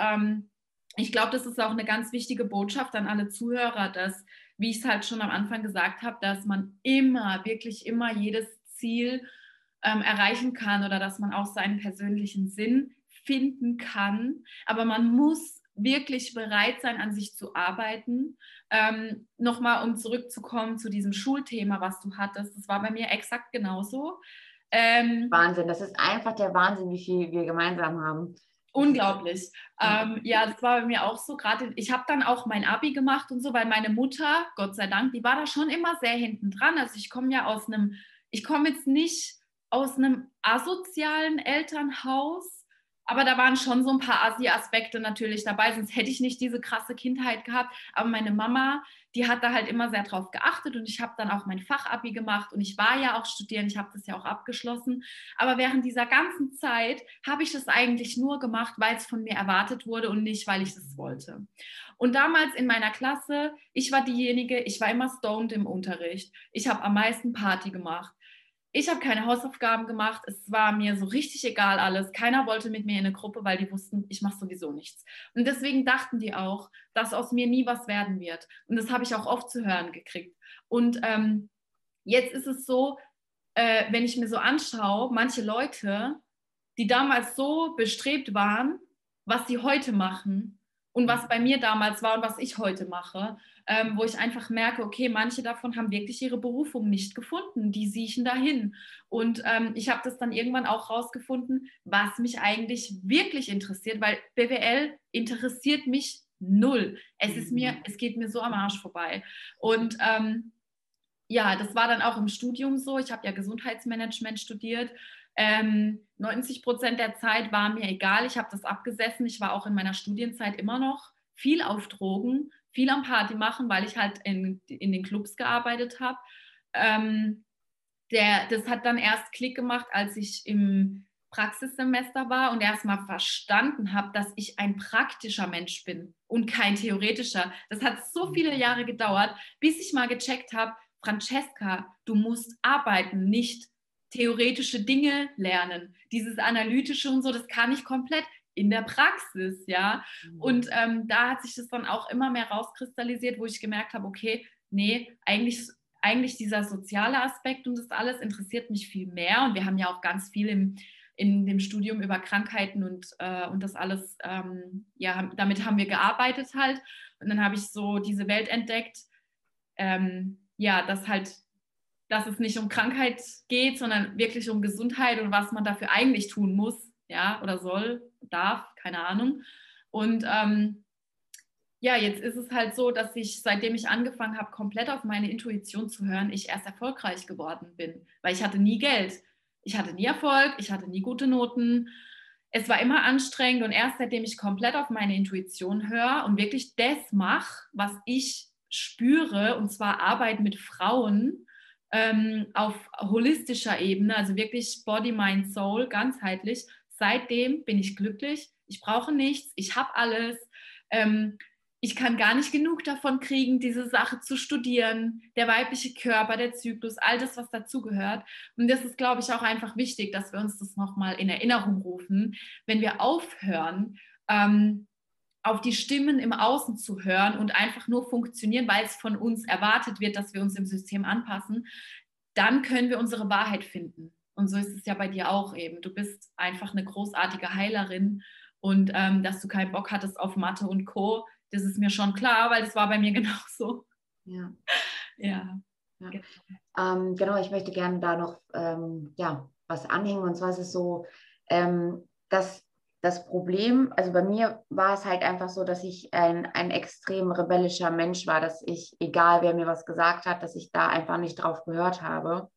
ich glaube, das ist auch eine ganz wichtige Botschaft an alle Zuhörer, dass, wie ich es halt schon am Anfang gesagt habe, dass man immer, wirklich immer jedes Ziel erreichen kann oder dass man auch seinen persönlichen Sinn finden kann. Aber man muss wirklich bereit sein, an sich zu arbeiten. Nochmal, um zurückzukommen zu diesem Schulthema, was du hattest, das war bei mir exakt genauso. Wahnsinn, das ist einfach der Wahnsinn, wie viel wir gemeinsam haben. Unglaublich. Ja, das war bei mir auch so. Gerade ich habe dann auch mein Abi gemacht und so, weil meine Mutter, Gott sei Dank, die war da schon immer sehr hinten dran. Also ich komme ja aus einem, ich komme jetzt nicht aus einem asozialen Elternhaus, aber da waren schon so ein paar Asi-Aspekte natürlich dabei, sonst hätte ich nicht diese krasse Kindheit gehabt. Aber meine Mama, die hat da halt immer sehr drauf geachtet und ich habe dann auch mein Fachabi gemacht und ich war ja auch studieren, ich habe das ja auch abgeschlossen. Aber während dieser ganzen Zeit habe ich das eigentlich nur gemacht, weil es von mir erwartet wurde und nicht, weil ich das wollte. Und damals in meiner Klasse, ich war diejenige, ich war immer stoned im Unterricht. Ich habe am meisten Party gemacht. Ich habe keine Hausaufgaben gemacht, es war mir so richtig egal alles. Keiner wollte mit mir in eine Gruppe, weil die wussten, ich mache sowieso nichts. Und deswegen dachten die auch, dass aus mir nie was werden wird. Und das habe ich auch oft zu hören gekriegt. Und jetzt ist es so, wenn ich mir so anschaue, manche Leute, die damals so bestrebt waren, was sie heute machen und was bei mir damals war und was ich heute mache, wo ich einfach merke, okay, manche davon haben wirklich ihre Berufung nicht gefunden, die siechen dahin. Und ich habe das dann irgendwann auch rausgefunden, was mich eigentlich wirklich interessiert, weil BWL interessiert mich null. Es geht mir so am Arsch vorbei. Und ja, das war dann auch im Studium so. Ich habe ja Gesundheitsmanagement studiert. 90% der Zeit war mir egal. Ich habe das abgesessen. Ich war auch in meiner Studienzeit immer noch viel auf Drogen, viel am Party machen, weil ich halt in den Clubs gearbeitet habe. Das hat dann erst Klick gemacht, als ich im Praxissemester war und erstmal verstanden habe, dass ich ein praktischer Mensch bin und kein theoretischer. Das hat so viele Jahre gedauert, bis ich mal gecheckt habe, Francesca, du musst arbeiten, nicht theoretische Dinge lernen. Dieses Analytische und so, das kann ich komplett in der Praxis, ja. Und da hat sich das dann auch immer mehr rauskristallisiert, wo ich gemerkt habe, okay, nee, eigentlich dieser soziale Aspekt und das alles interessiert mich viel mehr. Und wir haben ja auch ganz viel in dem Studium über Krankheiten und das alles, ja, damit haben wir gearbeitet halt. Und dann habe ich so diese Welt entdeckt, ja, dass es nicht um Krankheit geht, sondern wirklich um Gesundheit und was man dafür eigentlich tun muss, ja, oder soll, darf, keine Ahnung. Und ja, jetzt ist es halt so, dass ich, seitdem ich angefangen habe, komplett auf meine Intuition zu hören, ich erst erfolgreich geworden bin, weil ich hatte nie Geld, ich hatte nie Erfolg, ich hatte nie gute Noten, es war immer anstrengend und erst seitdem ich komplett auf meine Intuition höre und wirklich das mache, was ich spüre, und zwar Arbeit mit Frauen auf holistischer Ebene, also wirklich Body, Mind, Soul, ganzheitlich. Seitdem bin ich glücklich, ich brauche nichts, ich habe alles, ich kann gar nicht genug davon kriegen, diese Sache zu studieren, der weibliche Körper, der Zyklus, all das, was dazugehört. Und das ist, glaube ich, auch einfach wichtig, dass wir uns das nochmal in Erinnerung rufen, wenn wir aufhören, auf die Stimmen im Außen zu hören und einfach nur funktionieren, weil es von uns erwartet wird, dass wir uns im System anpassen, dann können wir unsere Wahrheit finden. Und so ist es ja bei dir auch eben. Du bist einfach eine großartige Heilerin und dass du keinen Bock hattest auf Mathe und Co., das ist mir schon klar, weil das war bei mir genauso. Ja. Ja. Ja. Genau, ich möchte gerne da noch ja, was anhängen. Und zwar ist es so, dass das Problem, also bei mir war es halt einfach so, dass ich ein extrem rebellischer Mensch war, dass ich, egal wer mir was gesagt hat, dass ich da einfach nicht drauf gehört habe.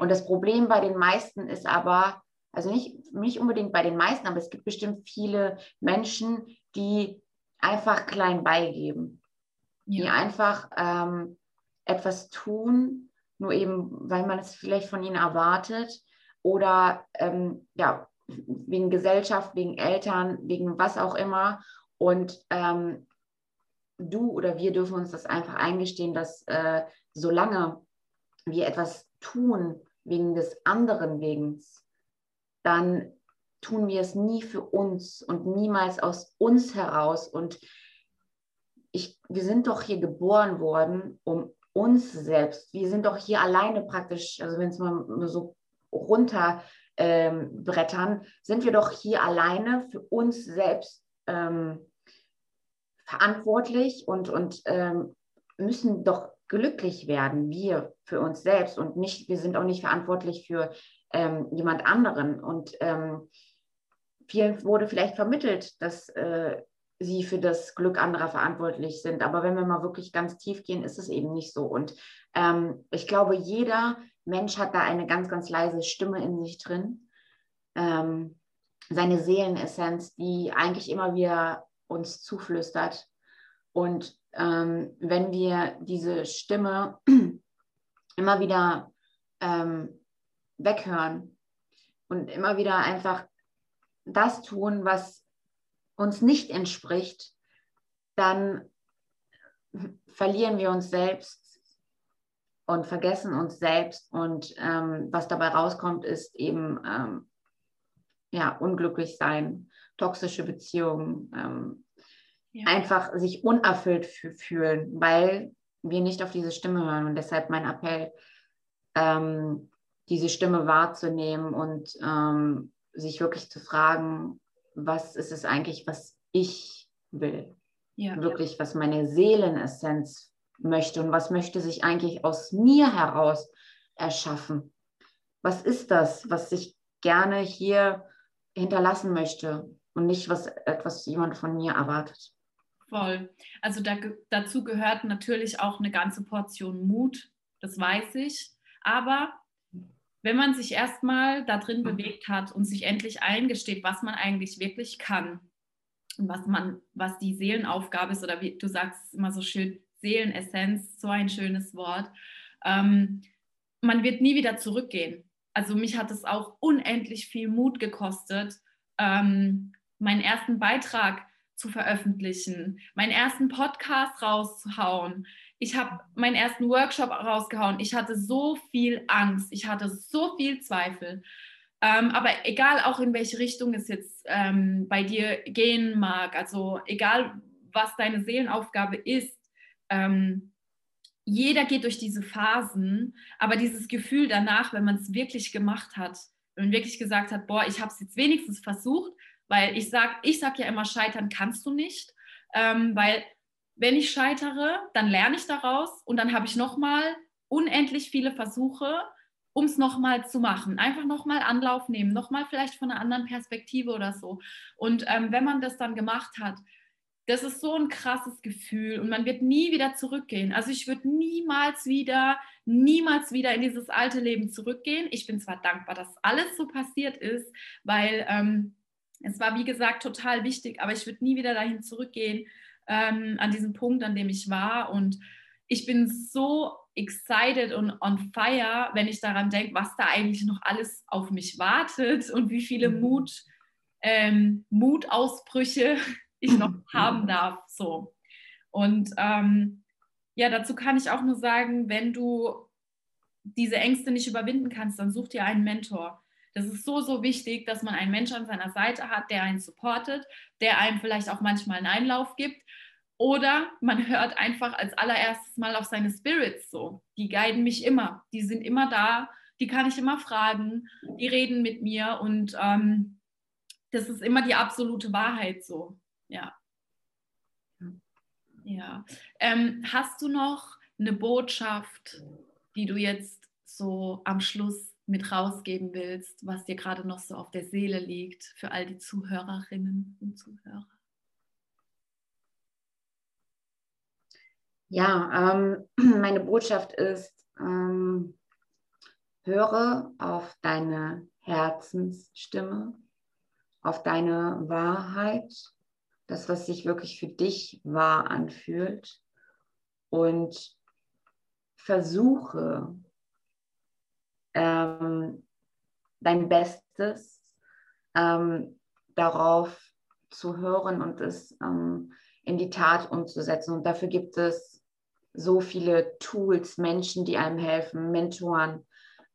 Und das Problem bei den meisten ist aber, also nicht unbedingt bei den meisten, aber es gibt bestimmt viele Menschen, die einfach klein beigeben, ja, die einfach etwas tun, nur eben, weil man es vielleicht von ihnen erwartet oder ja, wegen Gesellschaft, wegen Eltern, wegen was auch immer. Und du oder wir dürfen uns das einfach eingestehen, dass solange wir etwas tun wegen des anderen Wegens, dann tun wir es nie für uns und niemals aus uns heraus. Und wir sind doch hier geboren worden, um uns selbst. Wir sind doch hier alleine praktisch, also wenn es mal so runter brettern, sind wir doch hier alleine für uns selbst verantwortlich und müssen doch glücklich werden, wir für uns selbst, und nicht, wir sind auch nicht verantwortlich für jemand anderen. Und vielen wurde vielleicht vermittelt, dass sie für das Glück anderer verantwortlich sind. Aber wenn wir mal wirklich ganz tief gehen, ist es eben nicht so. Und ich glaube, jeder Mensch hat da eine ganz, ganz leise Stimme in sich drin. Seine Seelenessenz, die eigentlich immer wieder uns zuflüstert. Und wenn wir diese Stimme immer wieder weghören und immer wieder einfach das tun, was uns nicht entspricht, dann verlieren wir uns selbst und vergessen uns selbst. Und was dabei rauskommt, ist eben unglücklich sein, toxische Beziehungen, einfach sich unerfüllt fühlen, weil wir nicht auf diese Stimme hören. Und deshalb mein Appell, diese Stimme wahrzunehmen und sich wirklich zu fragen, was ist es eigentlich, was ich will? Ja, wirklich, was meine Seelenessenz möchte und was möchte sich eigentlich aus mir heraus erschaffen? Was ist das, was ich gerne hier hinterlassen möchte und nicht, was etwas jemand von mir erwartet? Voll. Also dazu gehört natürlich auch eine ganze Portion Mut, das weiß ich, aber wenn man sich erstmal da drin bewegt hat und sich endlich eingesteht, was man eigentlich wirklich kann und was die Seelenaufgabe ist, oder wie du sagst, immer so schön, Seelenessenz, so ein schönes Wort, man wird nie wieder zurückgehen. Also mich hat es auch unendlich viel Mut gekostet, meinen ersten Beitrag zu veröffentlichen, meinen ersten Podcast rauszuhauen. Ich habe meinen ersten Workshop rausgehauen. Ich hatte so viel Angst. Ich hatte so viel Zweifel. Aber egal auch in welche Richtung es jetzt bei dir gehen mag, also egal was deine Seelenaufgabe ist, jeder geht durch diese Phasen, aber dieses Gefühl danach, wenn man es wirklich gemacht hat, wenn man wirklich gesagt hat, boah, ich habe es jetzt wenigstens versucht, weil ich sag ja immer, scheitern kannst du nicht, weil wenn ich scheitere, dann lerne ich daraus und dann habe ich nochmal unendlich viele Versuche, um es nochmal zu machen. Einfach nochmal Anlauf nehmen, nochmal vielleicht von einer anderen Perspektive oder so. Und wenn man das dann gemacht hat, das ist so ein krasses Gefühl und man wird nie wieder zurückgehen. Also ich würde niemals wieder in dieses alte Leben zurückgehen. Ich bin zwar dankbar, dass alles so passiert ist, weil es war, wie gesagt, total wichtig, aber ich würde nie wieder dahin zurückgehen, an diesem Punkt, an dem ich war. Und ich bin so excited und on fire, wenn ich daran denke, was da eigentlich noch alles auf mich wartet und wie viele Mutausbrüche ich noch haben darf. So. Und dazu kann ich auch nur sagen, wenn du diese Ängste nicht überwinden kannst, dann such dir einen Mentor. Das ist so, so wichtig, dass man einen Menschen an seiner Seite hat, der einen supportet, der einem vielleicht auch manchmal einen Einlauf gibt. Oder man hört einfach als allererstes mal auf seine Spirits so. Die guiden mich immer, die sind immer da, die kann ich immer fragen, die reden mit mir und das ist immer die absolute Wahrheit so. Ja. Hast du noch eine Botschaft, die du jetzt so am Schluss mit rausgeben willst, was dir gerade noch so auf der Seele liegt für all die Zuhörerinnen und Zuhörer? Ja, meine Botschaft ist, höre auf deine Herzensstimme, auf deine Wahrheit, das, was sich wirklich für dich wahr anfühlt, und versuche, dein Bestes darauf zu hören und es in die Tat umzusetzen. Und dafür gibt es so viele Tools, Menschen, die einem helfen, Mentoren,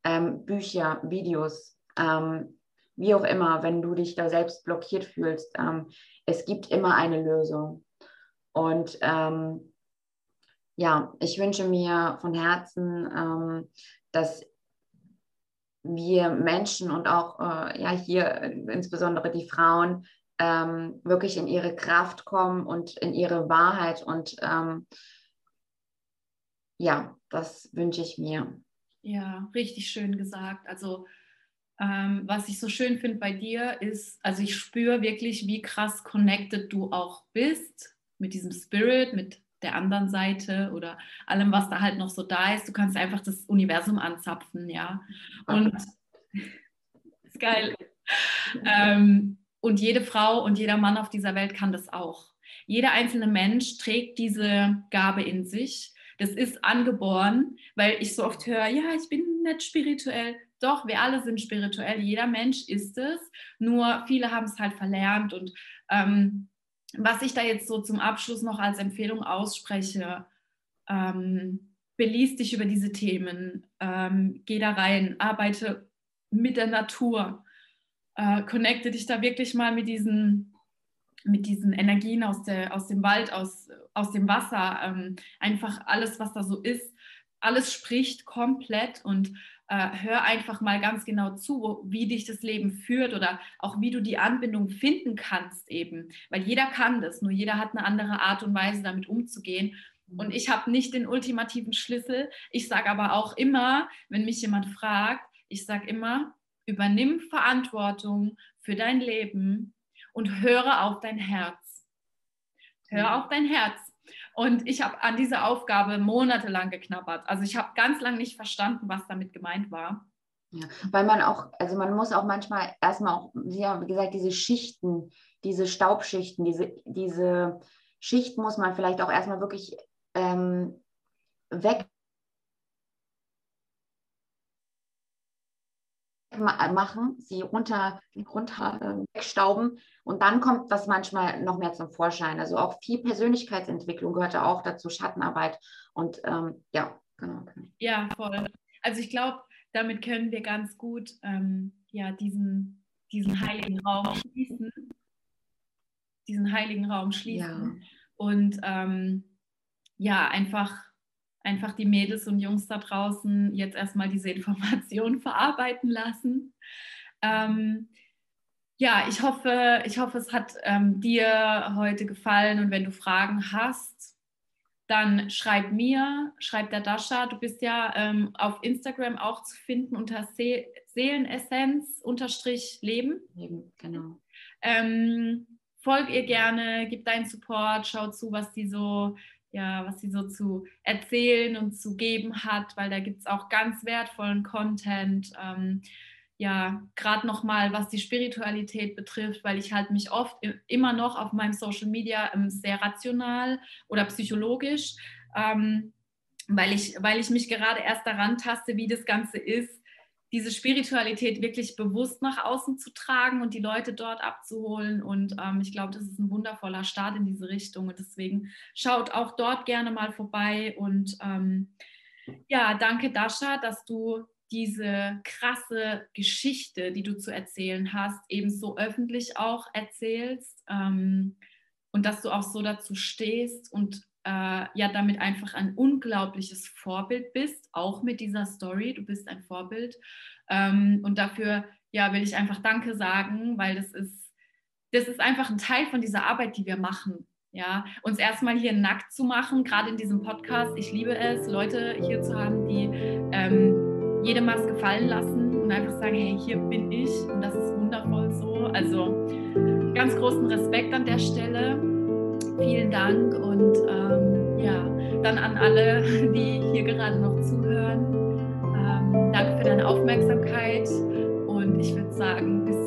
Bücher, Videos. wie auch immer, wenn du dich da selbst blockiert fühlst, es gibt immer eine Lösung. Und ja, ich wünsche mir von Herzen, dass wir Menschen und auch ja, hier insbesondere die Frauen wirklich in ihre Kraft kommen und in ihre Wahrheit. Und ja, das wünsche ich mir. Ja, richtig schön gesagt. Also was ich so schön finde bei dir ist, also ich spüre wirklich, wie krass connected du auch bist mit diesem Spirit, mit der anderen Seite oder allem, was da halt noch so da ist. Du kannst einfach das Universum anzapfen, ja. Und ist geil. Und jede Frau und jeder Mann auf dieser Welt kann das auch. Jeder einzelne Mensch trägt diese Gabe in sich. Das ist angeboren, weil ich so oft höre, ja, ich bin nicht spirituell. Doch, wir alle sind spirituell. Jeder Mensch ist es. Nur viele haben es halt verlernt. Und was ich da jetzt so zum Abschluss noch als Empfehlung ausspreche, beließ dich über diese Themen, geh da rein, arbeite mit der Natur, connecte dich da wirklich mal mit diesen Energien aus dem Wald, aus dem Wasser, einfach alles, was da so ist, alles spricht komplett und hör einfach mal ganz genau zu, wie dich das Leben führt oder auch wie du die Anbindung finden kannst eben, weil jeder kann das, nur jeder hat eine andere Art und Weise, damit umzugehen. Und ich habe nicht den ultimativen Schlüssel. Ich sage aber auch immer, wenn mich jemand fragt, ich sage immer, übernimm Verantwortung für dein Leben und höre auf dein Herz. Hör auf dein Herz. Und ich habe an dieser Aufgabe monatelang geknabbert. Also ich habe ganz lange nicht verstanden, was damit gemeint war. Ja, weil man auch, also man muss auch manchmal erstmal auch, wie gesagt, diese Schichten, diese Staubschichten, diese Schicht muss man vielleicht auch erstmal wirklich wegmachen, sie runter wegstauben, und dann kommt das manchmal noch mehr zum Vorschein. Also auch viel Persönlichkeitsentwicklung gehört ja auch dazu, Schattenarbeit und ja, genau. Ja, voll. Also ich glaube, damit können wir ganz gut ja, diesen heiligen Raum schließen ja. Und ja, einfach die Mädels und Jungs da draußen jetzt erstmal diese Information verarbeiten lassen. Ja, ich hoffe, es hat dir heute gefallen, und wenn du Fragen hast, dann schreib mir, schreib der Dascha. Du bist ja auf Instagram auch zu finden unter Seelenessenz-Leben. Leben, genau. Folg ihr gerne, gib deinen Support, schau zu, was sie so zu erzählen und zu geben hat, weil da gibt es auch ganz wertvollen Content, ja, gerade nochmal, was die Spiritualität betrifft, weil ich halt mich oft immer noch auf meinem Social Media sehr rational oder psychologisch, weil ich mich gerade erst daran taste, wie das Ganze ist, diese Spiritualität wirklich bewusst nach außen zu tragen und die Leute dort abzuholen. Und ich glaube, das ist ein wundervoller Start in diese Richtung. Und deswegen schaut auch dort gerne mal vorbei. Und ja, danke Dascha, dass du diese krasse Geschichte, die du zu erzählen hast, eben so öffentlich auch erzählst. Und dass du auch so dazu stehst und ja, damit einfach ein unglaubliches Vorbild bist, auch mit dieser Story. Du bist ein Vorbild. Und dafür, ja, will ich einfach Danke sagen, weil das ist einfach ein Teil von dieser Arbeit, die wir machen. Ja, uns erstmal hier nackt zu machen, gerade in diesem Podcast. Ich liebe es, Leute hier zu haben, die jede Maske fallen lassen und einfach sagen, hey, hier bin ich, und das ist wundervoll so. Also ganz großen Respekt an der Stelle. Vielen Dank, und ja, dann an alle, die hier gerade noch zuhören. Danke für deine Aufmerksamkeit, und ich würde sagen, bis